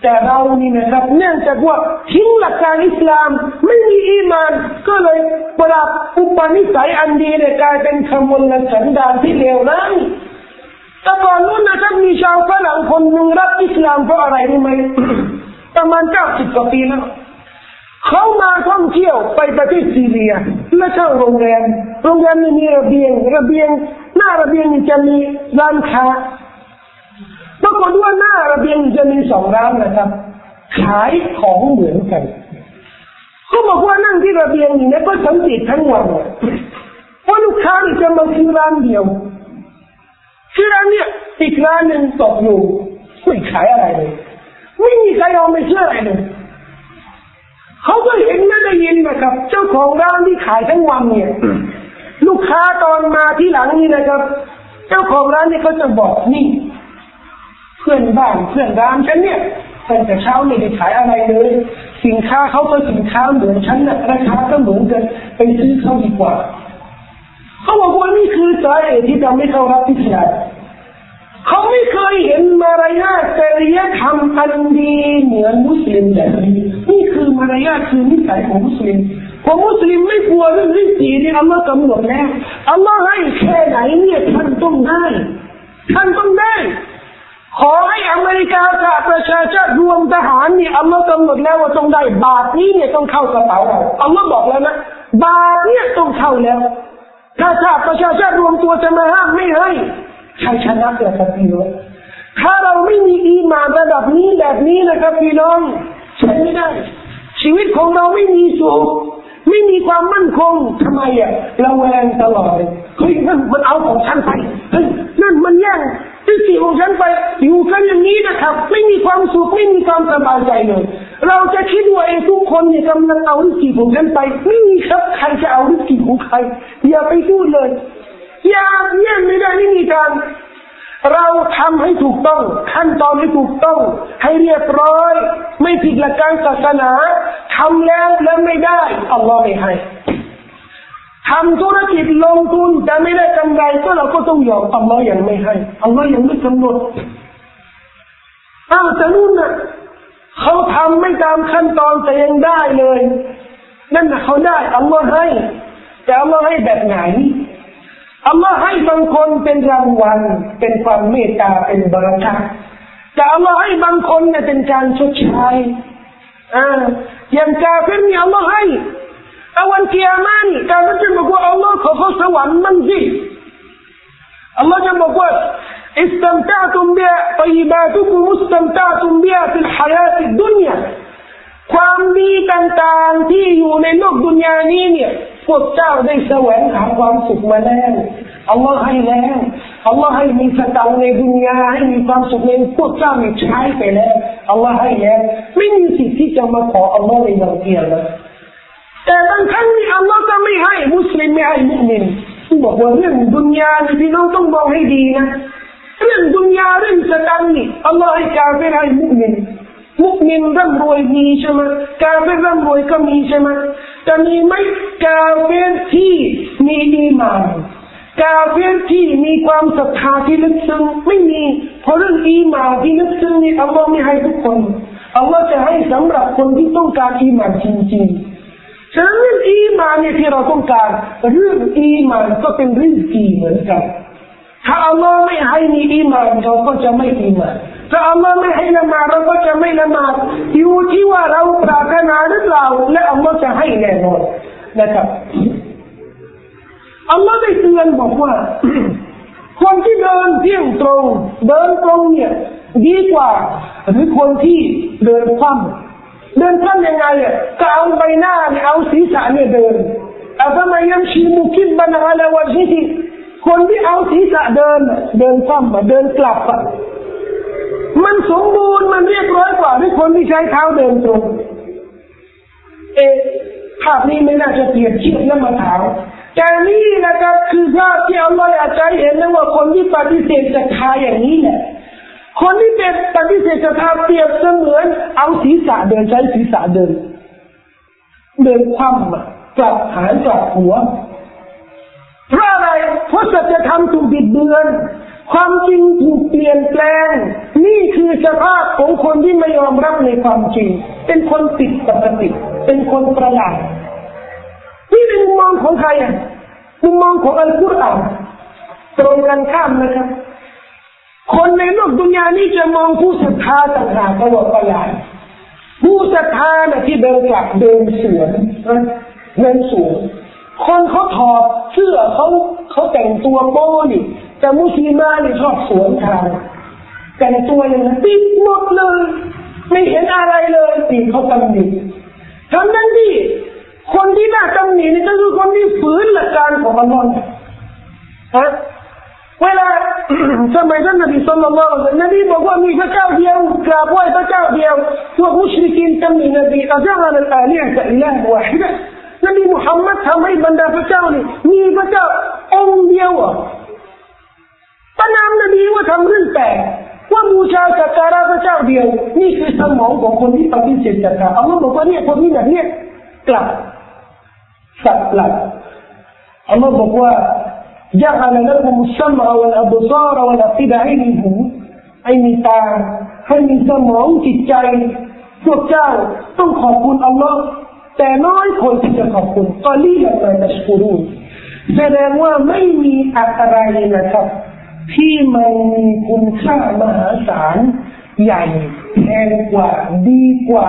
แต่เรานี่นะครับเนื่องจากว่าทิ้งหลักการอิสลามไม่มีอีมานก็เลยปรับอุปนิสัยอันดีเนี่ยกลายเป็นขมลและสันดานที่เลวร้ายแต่ก่อนนู้นนะครับมีชาวฝรั่งคนหนึ่งรับอิสลามเพราะอะไรรู้ไหม ประมาณ90กว่าปีแล้วเขามาท่องเที่ยวไปประเทศซีเรียและเช่าโรงแรมมีระเบียงหน้าระเบียงจะมีร้านค้าปรากฏว่าหน้าระเบียงจะมี2ร้านนะครับขายของเหมือนกันเขาบอกว่านั่งที่ระเบียงนี่นะก็สังเกตทั้งวันว่าลูกค้าจะมาซื้อร้านเดียวซื้อร้านเนี่ยอีกร้านหนึ่งตกอยู่ไม่ขายอะไรเลยไม่มีใครเอาไม่เชื่ออะไรเลยเขาก็เห็นไม่ได้ยินนะครับเจ้าของร้านที่ขายทั้งวันเนี่ยลูกค้าตอนมาที่หลังนี่นะครับเจ้าของร้านเนี่ยเขาจะบอกนี่เพื่อนบ้านเพื่อนร้านฉันเนี่ยตั้งแต่เช้าไม่ได้ขายอะไรเลยสินค้าเขาก็สินค้าเหมือนฉันนะราคาก็เหมือนกันไปซื้อเขาดีกว่าเขาบอกว่านี่คือสาเหตุที่ทำให้เขารับอิสลามเขาไม่เคยเห็นมารยาทจริยธรรมอันดีเหมือนมุสลิมแบบนี้นี่คือมารยาทคือนิสัยของมุสลิมเพราะมุสลิมไม่กลัวเรื่องริสกีที่อัลลอฮฺกำหนดแล้วอัลลอฮฺให้แค่ไหนเนี่ยท่านต้องได้ขอให้อเมริกาสหประชาชาติรวมทหารเนี่ยอัลลอฮฺกำหนดแล้วว่าต้องได้บาทนี้เนี่ยต้องเข้ากระเป๋าอัลลอฮฺบอกแล้วนะบาทเนี่ยต้องเข้าแล้วถ้าสหประชาชาติรวมตัวจะมาห้ามไม่ให้ใครชนะเกิดกับพี่น้องถ้าเราไม่มีอีหม่านระดับนี้แบบนี้นะครับพี่น้องใช่ไม่ได้ชีวิตของเราไม่มีสุขไม่มีความมั่นคงทำไมอ่ะระแวงตลอดเลยเฮ้ยนั่นมันเอาของฉันไปเฮ้ยนั่นมันแย่งที่สิ่งของฉันไปอยู่กันอย่างนี้นะครับไม่มีความสุขไม่มีความสบายใจเลยเราจะคิดว่าเองทุกคนเนี่ยกำลังเอาที่สิ่งของฉันไปไม่มีครับใครจะเอาที่สิ่งของใครอย่าไปพูดเลยอย่าแย่งไม่ได้นี่มีการเราทำให้ถูกต้องขั้นตอนให้ถูกต้องให้เรียบร้อยไม่ผิดหลักการศาสนาทำแล้วไม่ได้อัลลอฮฺไม่ให้ทำธุรกิจลงทุนแต่ไม่ได้กำไรก็เราก็ต้องยอมอัลลอฮฺยังไม่ให้อัลลอฮฺยังไม่กำหนดแต่นู่นน่ะเขาทำไม่ตามขั้นตอนแต่ยังได้เลยนั่นน่ะเขาได้อัลลอฮฺให้แต่อัลลอฮฺให้แบบไหนอัลลอฮ์ให้บางคนเป็นรางวัลเป็นความเมตตาเป็นบารอกะฮ์แต่อัลลอฮ์ให้บางคนเนี่ยเป็นการชดเชยอย่างกาเฟรเนี่ยอัลลอฮ์ให้วันกิยามะฮ์นี่กาเฟรจะบอกว่าอัลลอฮ์ขอสวรรค์มั่งสิอัลลอฮ์จะบอกว่าอิสตัมตะอ์ตุมบิฮะฏอยยิบาตุกุมอิสตัมตะอ์ตุมบิฮะฟิลฮายาติดดุนยาความดีต่างๆที่อยู่ในโลกดุนยานี้เนี่ยพวกเจ้าได้แสวงหาความสุขมาแล้วอัลลอฮ์ให้แล้วอัลลอฮ์ให้มีสตางค์ในดุนยาให้มีความสุขในพวกเจ้ามีใช้ไปแล้วอัลลอฮ์ให้แล้วไม่มีสิทธิ์ที่จะมาขออัลลอฮ์ในวันเกียรตินะแต่บางครั้งนี่อัลลอฮ์จะไม่ให้มุสลิมไม่ให้มุมินที่บอกว่าเรื่องดุนยาพี่น้องต้องมองให้ดีนะเรื่องดุนยาเรื่องสตางค์นี่อัลลอฮ์ให้กาเฟรให้มุมินมุมินร่ำรวยมีใช่ไหมกาเฟรร่ำรวยก็มีใช่ไหมจะมีไหมกาเฟรที่มีอีหม่านกาเฟรที่มีความศรัทธาที่ลึกซึ้งไม่มีเพราะเรื่องอีหม่านที่ลึกซึ้งนี่อัลลอฮ์ไม่ให้ทุกคนอัลลอฮ์จะให้สำหรับคนที่ต้องการอีหม่านจริงๆฉะนั้นเรื่องอีหม่านเนี่ยที่เราต้องการเรื่องอีหม่านก็เป็นริสกีเหมือนกันถ้าอัลลอฮ์ไม่ให้มีอีหม่านเราก็จะไม่อีหม่าน ถ้าอัลลอฮ์ไม่ให้ละหมาดเราก็จะไม่ละหมาดอยู่ที่ว่าเราปรารถนาหรือเปล่าและอัลลอฮ์จะให้แน่นอนนะครับอัลลอฮ์ได้เตือนบอกว่าคนที่เดินเที่ยงตรงเดินตรงเนี่ยดีกว่าหรือคนที่เดินคว่ำเดินคว่ำยังไงอ่ะก็เอาใบหน้าเนี่ยเอาศีรษะเนี่ยเดินเอาทำไมยังชี้มุกิบบันอะไรวะที่คนที่เอาศีรษะเดินเดินคว่ำเดินกลับมันสมบูรณ์มันเรียบร้อยกว่าที่คนที่ใช้เท้าเดินตรงภาพนี้ไม่น่าจะเปรียบเทียบน้ำมันเท้าแต่นี่นะครับคือภาพที่อัลลอฮฺอาจารย์เห็นนะว่าคนที่ปฏิเสธศรัทธาอย่างนี้เนี่ยคนที่เป็นปฏิเสธศรัทธาเปรียบเสมือนเอาศีรษะเดินใช้ศีรษะเดินเดินคว่ำกลับหางกลับหัวเพราะอะไรเพราะสัจธรรมถูกบิดเบือนความจริงถูกเปลี่ยนแปลงนี่คือสภาพของคนที่ไม่ยอมรับในความจริงเป็นคนผิดปกติเป็นคนประหลาดนี่เป็นมุมมองของใครอ่ะมุมมองของอัลกุรอานตรงกันข้ามนะครับคนในโลกดุนยานี้จะมองผู้ศรัทธาต่างหากตลอดไปผู้ศรัทธาเนี่ยที่เดินกลับเดินสวนเดินสวนคนเขาถอดเสื้อเขาแต่งตัวโป๊นี่แต่มุสลิมานี่ชอบสวนทางแต่งตัวอย่างติดหมดเลยไม่เห็นอะไรเลยติดเขาตำหนิทำนั่นดิคนที่น่าตำหนินี่ก็คือคนที่ฝืนหลักการของอัลลอฮ์ฮะเวลาสมัยท่านนบีศ็อลลัลลอฮุอะลัยฮิวะซัลลัมนบีบอกว่ามีพระเจ้าเดียวกราบไหว้พระเจ้าเดียวพวกมุชริกีนตำหนินบีอะญะอัลอาลิฮะอิลาฮ์วะฮิดะฮ์นบีมุฮัมมัดทำให้บรรดาพระเจ้านี่มีพระเจ้าองค์เดียวประนามนบีว่าทำเรื่องแปลกว่าบูชาสักการะพระเจ้าเดียวนี่คือสมองของคนที่ปฏิเสธศรัทธาอัลลอฮ์บอกว่าเนี่ยคนนี้น่ะเนี่ยกลับสับหลักอัลลอฮ์บอกว่าجعل لكم السمع والأبصار والأفئدةให้มีตาให้มีสมองจิตใจพวกเจ้าต้องขอบคุณอัลลอฮ์แต่น้อยคนที่จะขอบคุณกอลีลันมาตัชกุรูนแสดงว่าไม่มีอะไรนะครับที่มันมีคุณค่ามหาศาลใหญ่แพงกว่าดีกว่า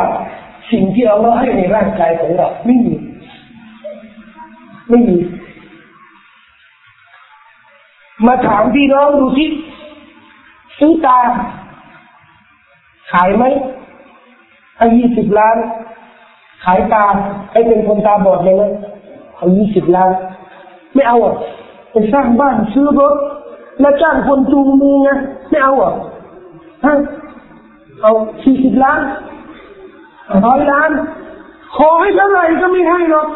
สิ่งที่อัลลอฮ์ให้ในร่างกายของเราไม่มีมาถามพี่น้องดูสิซื้อตาขายไหมให้20 ล้านขายตาให้เป็นคนตาบอดเลยนะเอา20 ล้านไม่เอาอ่ะไปสร้างบ้านซื้อรถแล้วจ้างคนจูงมือนะไม่เอาอ่ะฮะเอา40 ล้าน100 ล้านขอให้เท่าไหร่ก็ไม่ให้หรอก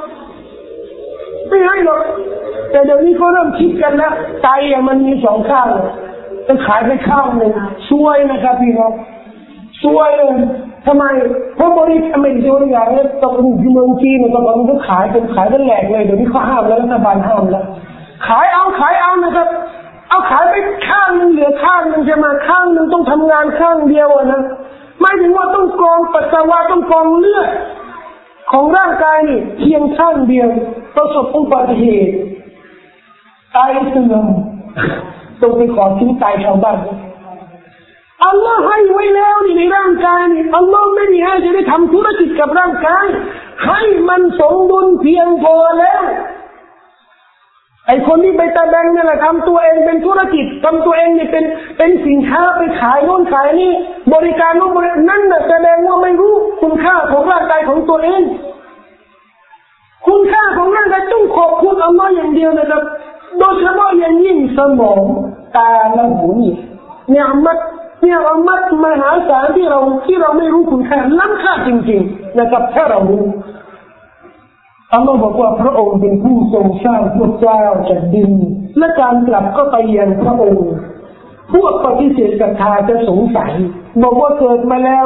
แต่เดี๋ยวนี้เขาเริ่มคิดกันแล้วไตมันมี2 ข้างจะขายไปข้างหนึ่งช่วยนะครับพี่น้องช่วยเลยทำไมเพราะบริษัทไม่ช่วยอย่างนี้ตกหลุมเมืองจีนตกหลุมก็ขายเป็นแหลกเลยเดี๋ยวนี้เขาห้ามแล้วรัฐบาลห้ามแล้วขายเอานะครับเอาขายไปข้างหนึ่งเหลือข้างหนึ่งจะมาข้างหนึ่งต้องทำงานข้างเดียวนะไม่ถึงว่าต้องกองปัสสาวะต้องกองเลือดของร่างกายนี่เพียงข้างเดียวประสบอุบัติเหตุตายเสื่อมต้องไปขอทิ้งตายชาวบ้านอัลลอฮ์ให้ไว้แล้วในร่างกายนี่อัลลอฮ์ไม่ได้ให้จะได้ทำธุรกิจกับร่างกายให้มันสมดุลเพียงพอแล้วไอ้คนที่ไปตะแบงนี่แหละทำตัวเองเป็นธุรกิจทำตัวเองนี่เป็นสินค้าไปขายโน่นขายนี่บริการโน่นบริการนั่นน่ะแสดงว่าไม่รู้คุณค่าของร่างกายของตัวเองคุณค่าของร่างกายต้องขอบคุณอัลลอฮ์อย่างเดียวนะครับโดยเฉพาะอย่างยิ่งสมองตาและหูนี่เนี่ยอำนาจมหาศาลที่เราไม่รู้คุณค่าล้ำค่าจริงๆนะครับถ้าเรารู้อัลลอฮฺบอกว่าพระองค์เป็นผู้ทรงสร้างพวกเจ้าจากดินและการกลับก็ไปยังพระองค์พวกปฏิเสธศรัทธาจะสงสัยบอกว่าเกิดมาแล้ว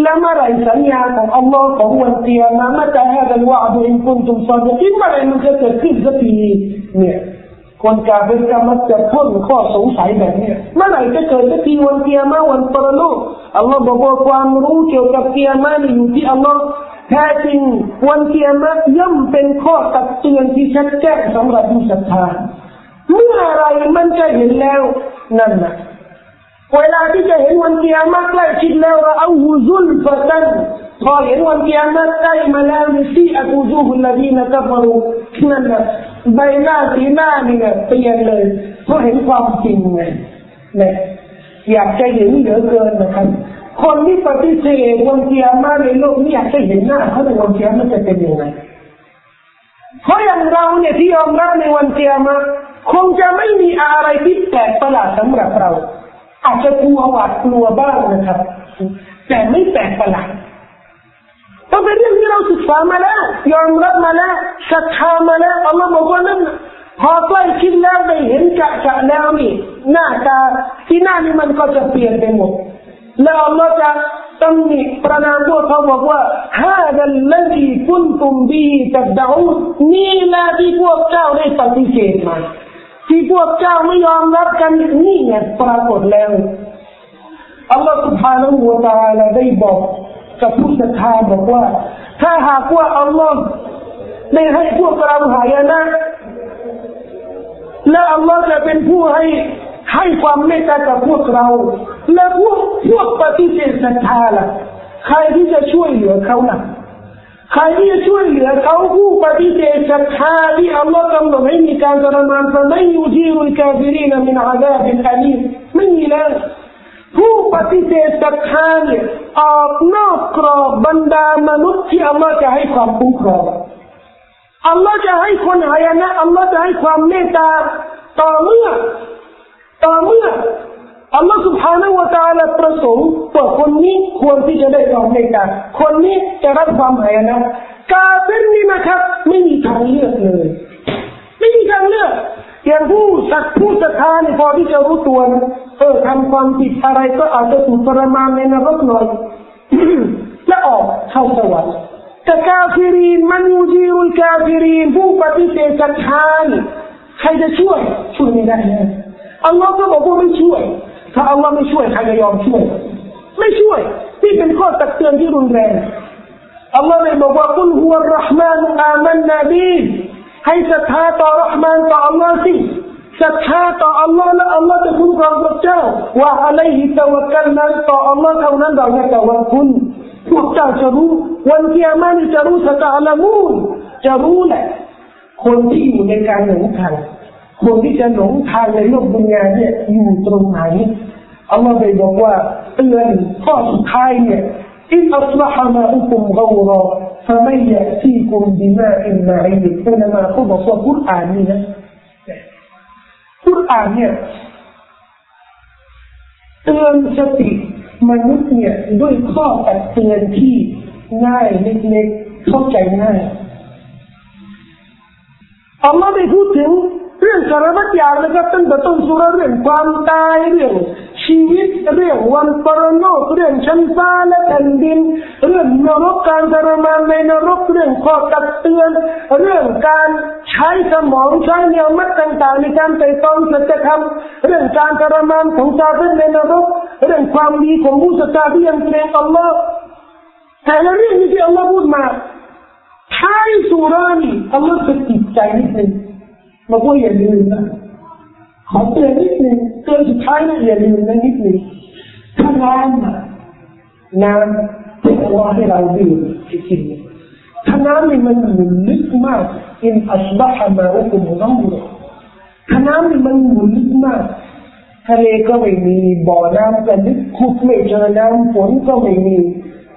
และเมื่อไรสัญญาของอัลลอฮฺของวันเตียมาเมื่อจะให้กันว่าดูอินคุณตุมซอนจะคิดว่าอะไรมันจะเกิดขึ้นสักทีเนี่ยคนกาเฟรก็มักจะพ่นข้อสงสัยแบบนี้เมื่อไหร่จะเกิดสักทีวันเตียมาวันปรโลกอัลลอฮฺบอกว่าความรู้เกี่ยวกับเตียมาอยู่ที่อัลลอฮฺแท้จริงวันเกียรติย่อมเป็นข้อตักเตือนที่ชัดแจ้งสำหรับผู้ศรัทธาเมื่อไรมันจะเห็นแล้วนั่นนะ เวลาที่จะเห็นวันกิยามะห์ใกล้ชิดแล้วเราเอาซุลฟะตันพอเห็นวันกิยามะห์ใกล้มาแล้วมีซีอะกูซูฮุลลดีนะกัฟรูนั่นน่ะใบหน้าสีหน้านี่น่ะเปลี่ยนเลยเพราะเห็นความจริงไงนะอยากจะเห็นเหลือเกินนะครับคนที่ปฏิเสธวันกิยามะห์ในโลกนี้อยากจะเห็นหน้าเขาในวันกิยามะห์จะเป็นยังไงเพราะอย่างเราเนี่ยที่ยอมรับในวันกิยามะห์คงจะไม่มีอะไรที่แปลกประหลาดสำหรับเราอาจจะกลัวหวาดกลัวบ้างนะครับแต่ไม่แปลกประหลาดเพราะเป็นเรื่องที่เราศึกษามาแล้วยอมรับมาแล้วศรัทธามาแล้วอัลลอฮฺบอกว่านั้นพอใกล้ชิดแล้วได้เห็นจะแล้วนี่หน้าตาที่หน้านี่มันก็จะเปลี่ยนไปหมดแล้วอัลลอฮฺจะตำหนิประนามพวกเขาบอกว่าฮาซาลลัซีกุนตุมบิฮิตัดดะอูนนี่นะที่พวกเจ้าได้ปฏิเสธมาที่พวกเจ้าไม่ยอมรับกันนี่ไงปรากฏแล้วอัลลอฮฺซุบฮานะฮูวะตะอาลาได้บอกกับผู้ศรัทธาบอกว่าถ้าหากว่าอัลลอฮฺได้ให้พวกเราหายนะและอัลลอฮฺจะเป็นผู้ให้ความเมตตากับพวกเราและพวกปฏิเสธศรัทธาล่ะใครที่จะช่วยเหลือเขาล่ะใครที่จะช่วยเหลือเขาผู้ปฏิเสธศรัทธาที่อัลลอฮฺกำหนดให้มีการทรมานแต่ไม่ยูจีรุลกาฟิรีนมินอาซาบิลอาลีมไม่มีแล้วผู้ปฏิเสธศรัทธาเนี่ยออกนอกกรอบบรรดามนุษย์ที่อัลลอฮฺจะให้ความคุ้มครองอัลลอฮฺจะให้คนหายนะอัลลอฮฺจะให้ความเมตตาต่อเมื่ออัลลอฮฺ سبحانه และ تعالى ประสงค์ว่าคนนี้ควรที่จะได้ความเมตตาคนนี้จะรับความหายนะกาเฟรนี่นะครับไม่มีทางเลือกเลยไม่มีทางเลือกอย่างผู้ศรัทธานี่พอที่จะรู้ตัวทำความผิดอะไรก็อาจจะถูกทรมานในนรกหน่อย และออกเข้าสวรรค์แต่กาเฟรีนมันยูจีรุลกาเฟรีนผู้ปฏิเสธศรัทธานี่ใครจะช่วยไม่ได้เลยอัลลอฮฺก็บอกว่าไม่ช่วยถ้าอัลลอฮฺไม่ช่วยใครจะยอมช่วยไม่ช่วยนี่เป็นข้อตักเตือนที่รุนแรงอัลลอฮฺเลยบอกว่ากุลฮุวัรเราะห์มานุอามันนาบีให้ศรัทธาต่อเราะห์มานต่ออัลลอฮฺสิศรัทธาต่ออัลลอฮฺและอัลลอฮฺจะคุ้มครองพวกเจ้าวะอะลัยฮิตะวักกัลนะต่ออัลลอฮฺเท่านั้นเราจะตะวักกุลพวกเจ้าจะรู้วันกิยามะห์จะรู้ซะตะอาลามูนจะรู้แหละคนที่อยู่ในการหลงทางคนที่จะหลงทางในโลกดุนยาเนี่ยอยู่ตรงไหนอัลลอฮฺได้บอกว่าเตือนข้อสุดท้ายเนี่ยอินอัศบะฮะมาอุกุมกอรอฟะมัยยะซีกุมบิมาอินมาอีดอุลามาเขาบอกว่ากุรอานนี่นะกุรอานเนี่ยเตือนสติมนุษย์เนี่ยด้วยข้อตักเตือนที่ง่ายเล็กๆเข้าใจง่ายอัลลอฮฺได้พูดถึงเรื่องสารพัดอย่างนะครับตั้งแต่ต้นสุราเรื่องความตายเรื่องชีวิตเรื่องวันปรโลกเรื่องชั้นฟ้าและแผ่นดินเรื่องนรกการทรมานในนรกเรื่องข้อตักเตือนเรื่องการใช้สมองใช้เนื้อมัดต่างๆในการไต่ตองสัจธรรมเรื่องการทรมานของชาวบ้านในนรกเรื่องความดีของผู้ศรัทธาที่ยังเกรงอัลลอฮฺแต่ละเรื่องที่อัลลอฮฺพูดมาท้ายสุรานี่อัลลอฮฺจะติดใจนิดนึงมาพูดอย่าลืมนะขอเตือนนิดนึงเตือนสุดท้ายนะอย่าลืมนะนิดนึงถ้าน้ำเป็นอัลลอฮ์ให้เราดื่มจริงๆถ้าน้ำนี่มันหมุนลึกมากอินอัศบะฮะมาอุกุมกอรอถ้าน้ำนี่มันหมุนลึกมากทะเลก็ไม่มีบ่อน้ำก็ลึกขุดไม่เจอน้ำฝนก็ไม่มี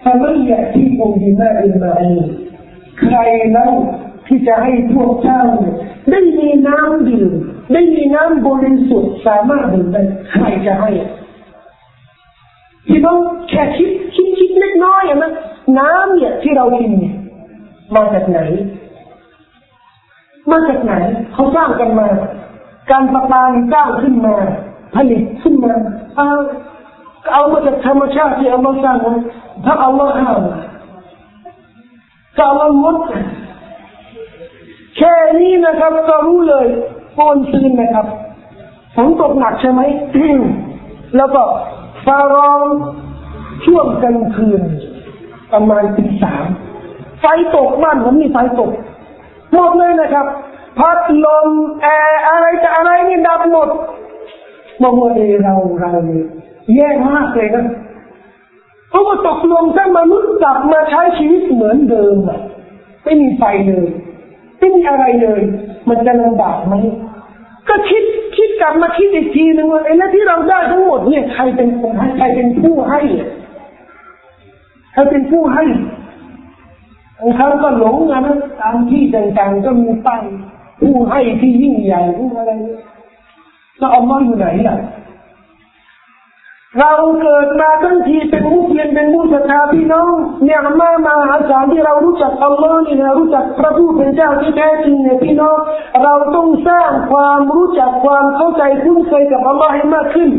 ทะเลอย่างที่กุมดีมาอินมาอีใครเล่าที่จะให้พวกเจ้าได้มีน้ำดื่มได้มีน้ำบริสุทธิ์สามารถดื่มได้ใครจะให้ที่ต้องแค่คิดเล็กน้อยนะน้ำเนี่ยที่เรากินเนี่ยมาจากไหนเขาสร้างกันมาการประปาสร้างขึ้นมาผลิตขึ้นมาเอามาจากธรรมชาติที่อัลลอฮฺสร้างมาถ้าอัลลอฮฺห้ามถ้าอัลลอฮฺงดแค่นี้นะครับก็รู้เลยโอนซึนนะครับฝนตกหนักใช่ไหม แล้วก็ฟ้าร้องช่วงกลางคืนประมาณตีสามไฟตกบ้านผมมีไฟตกหมดเลยนะครับพัดลมแอร์อะไรจะอะไรนี่ดับหมดบอกว่าเรา แย่มากเลยนะเขาก็ตกลงถ้ามนุษย์กลับมาใช้ชีวิตเหมือนเดิมไม่มีไฟเลยไม่มีอะไรเลยมันจะลำบากไหมก็คิดกลับมาคิดอีกทีหนึ่งว่าไอ้นั่นที่เราได้ทั้งหมดเนี่ยใครเป็นคนให้ใครเป็นผู้ให้ใครเป็นผู้ให้บางครั้งก็หลงนะตามที่ต่างๆก็มีป้ายผู้ให้ที่ยิ่งใหญ่ผู้อะไรแล้วอัลลอฮ์อยู่ไหนล่ะเราเกิดมาทั้งทีเป็นมุสลิมเป็นผู้ศรัทธาพี่น้องเนี่ยมาอาจารย์ที่เรารู้จักอัลลอฮ์นี่นะรู้จักพระผู้เป็นเจ้าที่แท้จริงเนี่ยพี่น้องเราต้องสร้างความรู้จักความเข้าใจคุ้นเคยกับอัลลอฮ์ให้มากขึ้น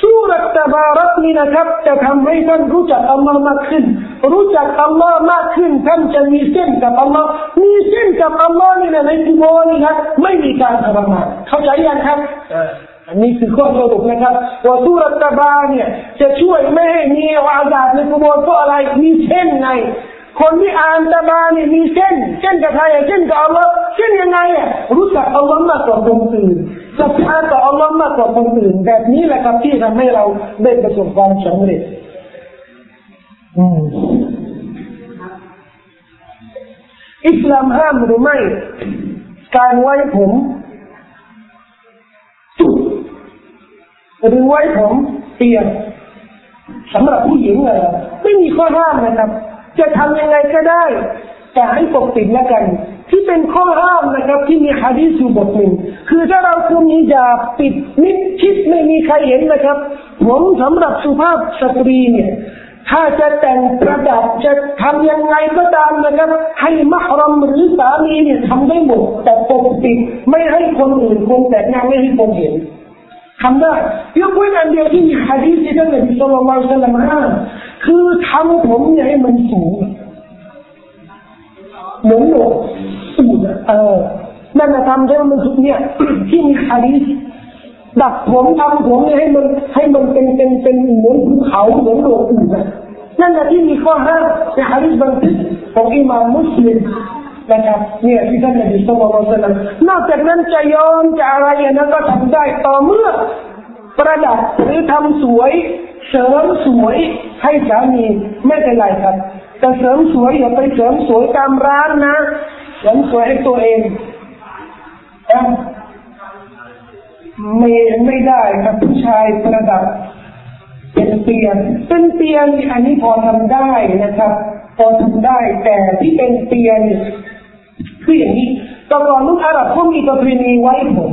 ซูเราะห์ตะบารักนี่นะครับจะทำให้ท่านรู้จักอัลลอฮ์มากขึ้นรู้จักอัลลอฮ์มากขึ้นท่านจะมีเส้นกับอัลลอฮ์มีเส้นกับอัลลอฮ์นี่นะในกุโบนี่ครับไม่มีการทรมานเข้าใจยังครับอันนี้คือข้อสรุปนะครับว่าซูเราะห์ตะบาร์เนี่ยจะช่วยไม่ให้มีอาซาบในกุโบร์เพราะอะไรมีเส้นในคนที่อ่านตะบาร์เนี่ยมีเส้นกับใครเส้นกับอัลลอฮ์เส้นยังไงอ่ะรู้จักอัลลอฮ์มากกว่าคนอื่นศรัทธาต่ออัลลอฮ์มากกว่าคนอื่นแบบนี้แหละครับที่ทำให้เราได้ประสบความสำเร็จอิสลามห้ามหรือไม่การไว้ผมหรือไว้ผมเปียกสำหรับผู้หญิงเลยไม่มีข้อห้ามนะครับจะทำยังไงก็ได้แต่ให้ปกปิดละกันที่เป็นข้อห้ามนะครับที่มีหะดีษอยู่บทหนึ่งคือถ้าเราคุมฮิญาบปิดมิดชิดไม่มีใครเห็นนะครับผมสำหรับสุภาพสตรีเนี่ยถ้าจะแต่งประดับจะทำยังไงก็ตามนะครับให้มะฮรัมหรือสามีเนี่ยทำได้หมดแต่ปกปิดไม่ให้คนอื่นคงแต่งงานไม่ให้คนเห็นทำได้ยกเว้นอันเดียวที่มีหะดีษที่ท่านนบีศ็อลลัลลอฮุอะลัยฮิวะซัลลัมห้ามคือทำผมเนี่ยให้มันสูงเหมือนหนวดสูงนั่นนะทำได้มันสูงเนี่ยที่มีหะดีษดัดผมทำผมเนี่ยให้มันเป็นเหมือนภูเขาเหมือนหนวดสูงนั่นนะที่มีข้อห้ามในหะดีษบันทึกของอิหม่ามมุสลิมนะครับเนี่ยที่ท่านนบีศ็อลลัลลอฮุอะลัยฮิวะซัลลัมนอกจากนั้นจะย้อนจะอะไรนะก็ทำได้ต่อเมื่อประดับหรือทำสวยเสริมสวยให้สามีไม่เป็นไรครับแต่เสริมสวยอย่าไปเสริมสวยตามร้านนะเสริมสวยให้ตัวเองไม่ได้ครับผู้ชายประดับเป็นเปลี่ยนอันนี้พอทำได้นะครับพอทำได้แต่ที่เป็นเปลี่ยนคืออย่างนี้ตอนก่อนลูกอาหรับเขามีประเพณีไว้ผม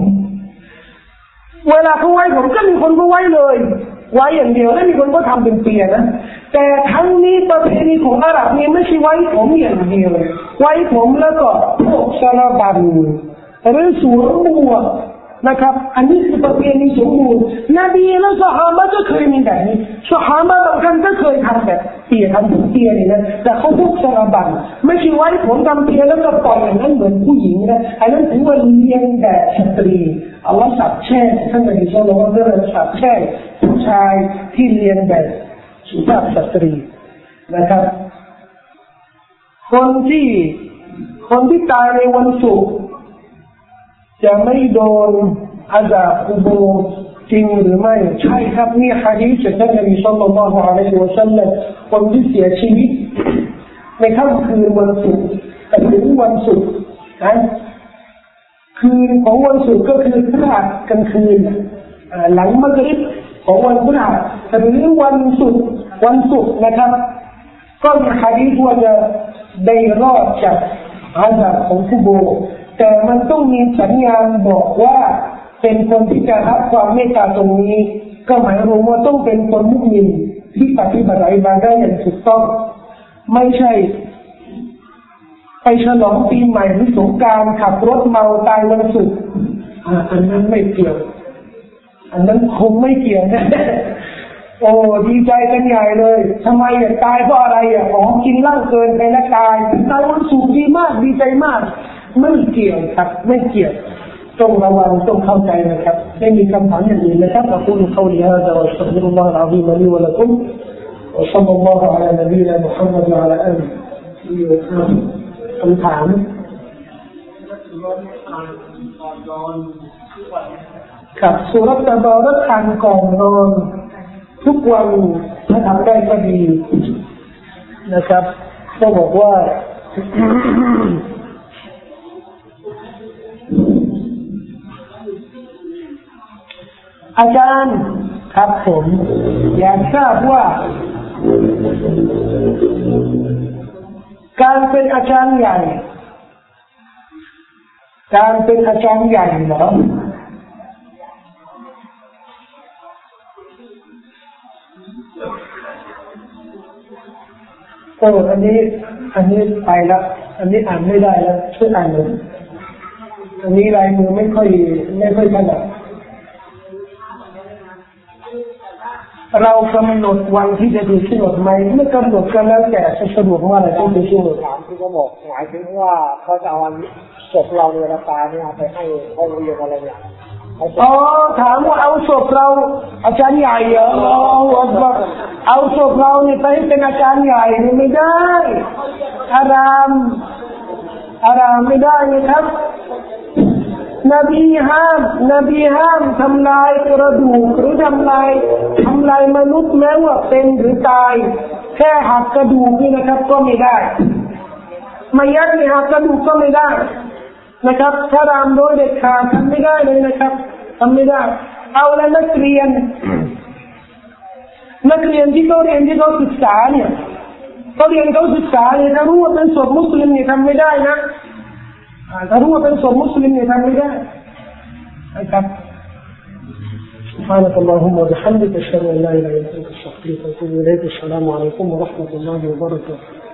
เวลาเขาไว้ผมก็มีคนก็ไว้เลยไว้อย่างเดียวแล้วมีคนก็ทำเป็นเปียนะแต่ทั้งนี้ประเพณีของอาหรับนี่ไม่ใช่ไว้ผมอย่างเดียวไว้ผมแล้วก็พวกสารบัญหรือสวมหมวกนะครับอันนี้คือประเพณีสมบูรณ์นบีและซอฮาบะก็เคยมีแบบนี้ซอฮาบะบางท่านก็เคยทำแบบเปียทำผมเปียนี่นะแต่เขาพวกสารบัญไม่ใช่ไว้ผมทำเปียแล้วก็ปล่อยอย่างนั้นเหมือนผู้หญิงนะอันนั้นถือว่าเลี้ยงแบบสตรีอัลลอฮฺสับแช่ท่านนบีศ็อลลัลลอฮุอะลัยฮิวะซัลลัมก็เลยสับแช่ผู้ชายที่เลี้ยงแบบสุภาพสตรีนะครับคนที่ตายในวันศุกร์จะไม่โดนอาซาบกุโบร์จริงหรือไม่ใช่ครับมีหะดีษจากท่านนบีศ็อลลัลลอฮุอะลัยฮิวะซัลลัมคนที่เสียชีวิตในค่ำคืนวันศุกร์แต่ถึงวันศุกร์นะคืนของวันศุกร์ก็คือพฤหัสกลางคืนหลังมักริบของวันพฤหัสหรือวันศุกร์นะครับก็มีหะดีษว่าจะได้รอดจากอาซาบของกุโบร์แต่มันต้องมีสัญญาณบอกว่าเป็นคนที่จะรับความเมตตาตรงนี้ก็หมายรวมว่าต้องเป็นคนมุสลิมที่ปฏิบัติอิบาดะห์อย่างถูกต้องไม่ใช่ไปฉลองปีใหม่หรือสงกรานต์ขับรถเมาตายวันศุกร์อันนั้นไม่เกี่ยวอันนั้นคงไม่เกี่ยวนะโอ้ดีใจกันใหญ่เลยทำไมอยากตายเพราะอะไรอ่ะของกินเหล้าเกินไปแล้วตายตายวันศุกร์ดีมากดีใจมากไม่เกี่ยวครับไม่เกี่ยวต้องระวังต้องเข้าใจนะครับไม่มีคำถามอย่างอื่นนะครับเราพูดเข้าดีฮะจะอัลลอฮฺซุบฮานะฮูวะตะอาลามีมาลีวะละกุมอัลลอฮฺซุบฮานะฮูวะตะอาลามีละมุฮัมมัดวะอะลาอัลลีวะซัลลัมคำถามครับซูเราะห์ตะบารักอ่านก่อนนอน ทุกวันถ้าทำได้ก็ดีนะครับก็บอกว่า อาจารย์ครับผมอยากทราบว่าการเป็นอาจารย์ใหญ่เหรอโอ้อันนี้ไปแล้วอันนี้อ่านไม่ได้แล้วช่วยอ่านหน่อยอันนี้ลายมือไม่ค่อยถนัดเรากำหนดวันที่จะดูซิหนดไหมเมื่อกำหนดกันแล้วแต่สรุปว่าอะไรต้องดูซิหนดถามที่เขาบอกหมายถึงว่าเขาจะเอาศพเราในราคาเนี่ยไปให้เขาเรียนอะไรเนี่ยอ๋อถามว่าเอาศพเราอาจารย์ใหญ่เหรอเอาศพเราเนี่ยไปให้เป็นอาจารย์ใหญ่ไม่ได้อารามไม่ได้นะครับนบีห้ามทำลายกระดูกหรือทำลายมนุษย์แม้ว่าเป็นหรือตายแค่หักกระดูกนี่นะครับก็ไม่ได้ไม่ยัดหักกระดูกก็ไม่ได้นะครับถ้าทำโดยเด็ดขาดทำไม่ได้เลยนะครับทำไม่ได้เอาแล้วนักเรียนที่เขาเรียนที่เขาศึกษาเนี่ยเขาเรียนเขาศึกษาเนี่ยถ้ารู้ว่าเป็นศพมุสลิมเนี่ยทำไม่ได้นะถ้ารู้ว่าเป็นศพมุสลิมเนี่ยทำไม่ได้นะครับ سبحانك اللهم وبحمدك أشهد أن لا إله إلا أنت أستغفرك وأتوب إليك السلام عليكم ورحمة الله وبركاته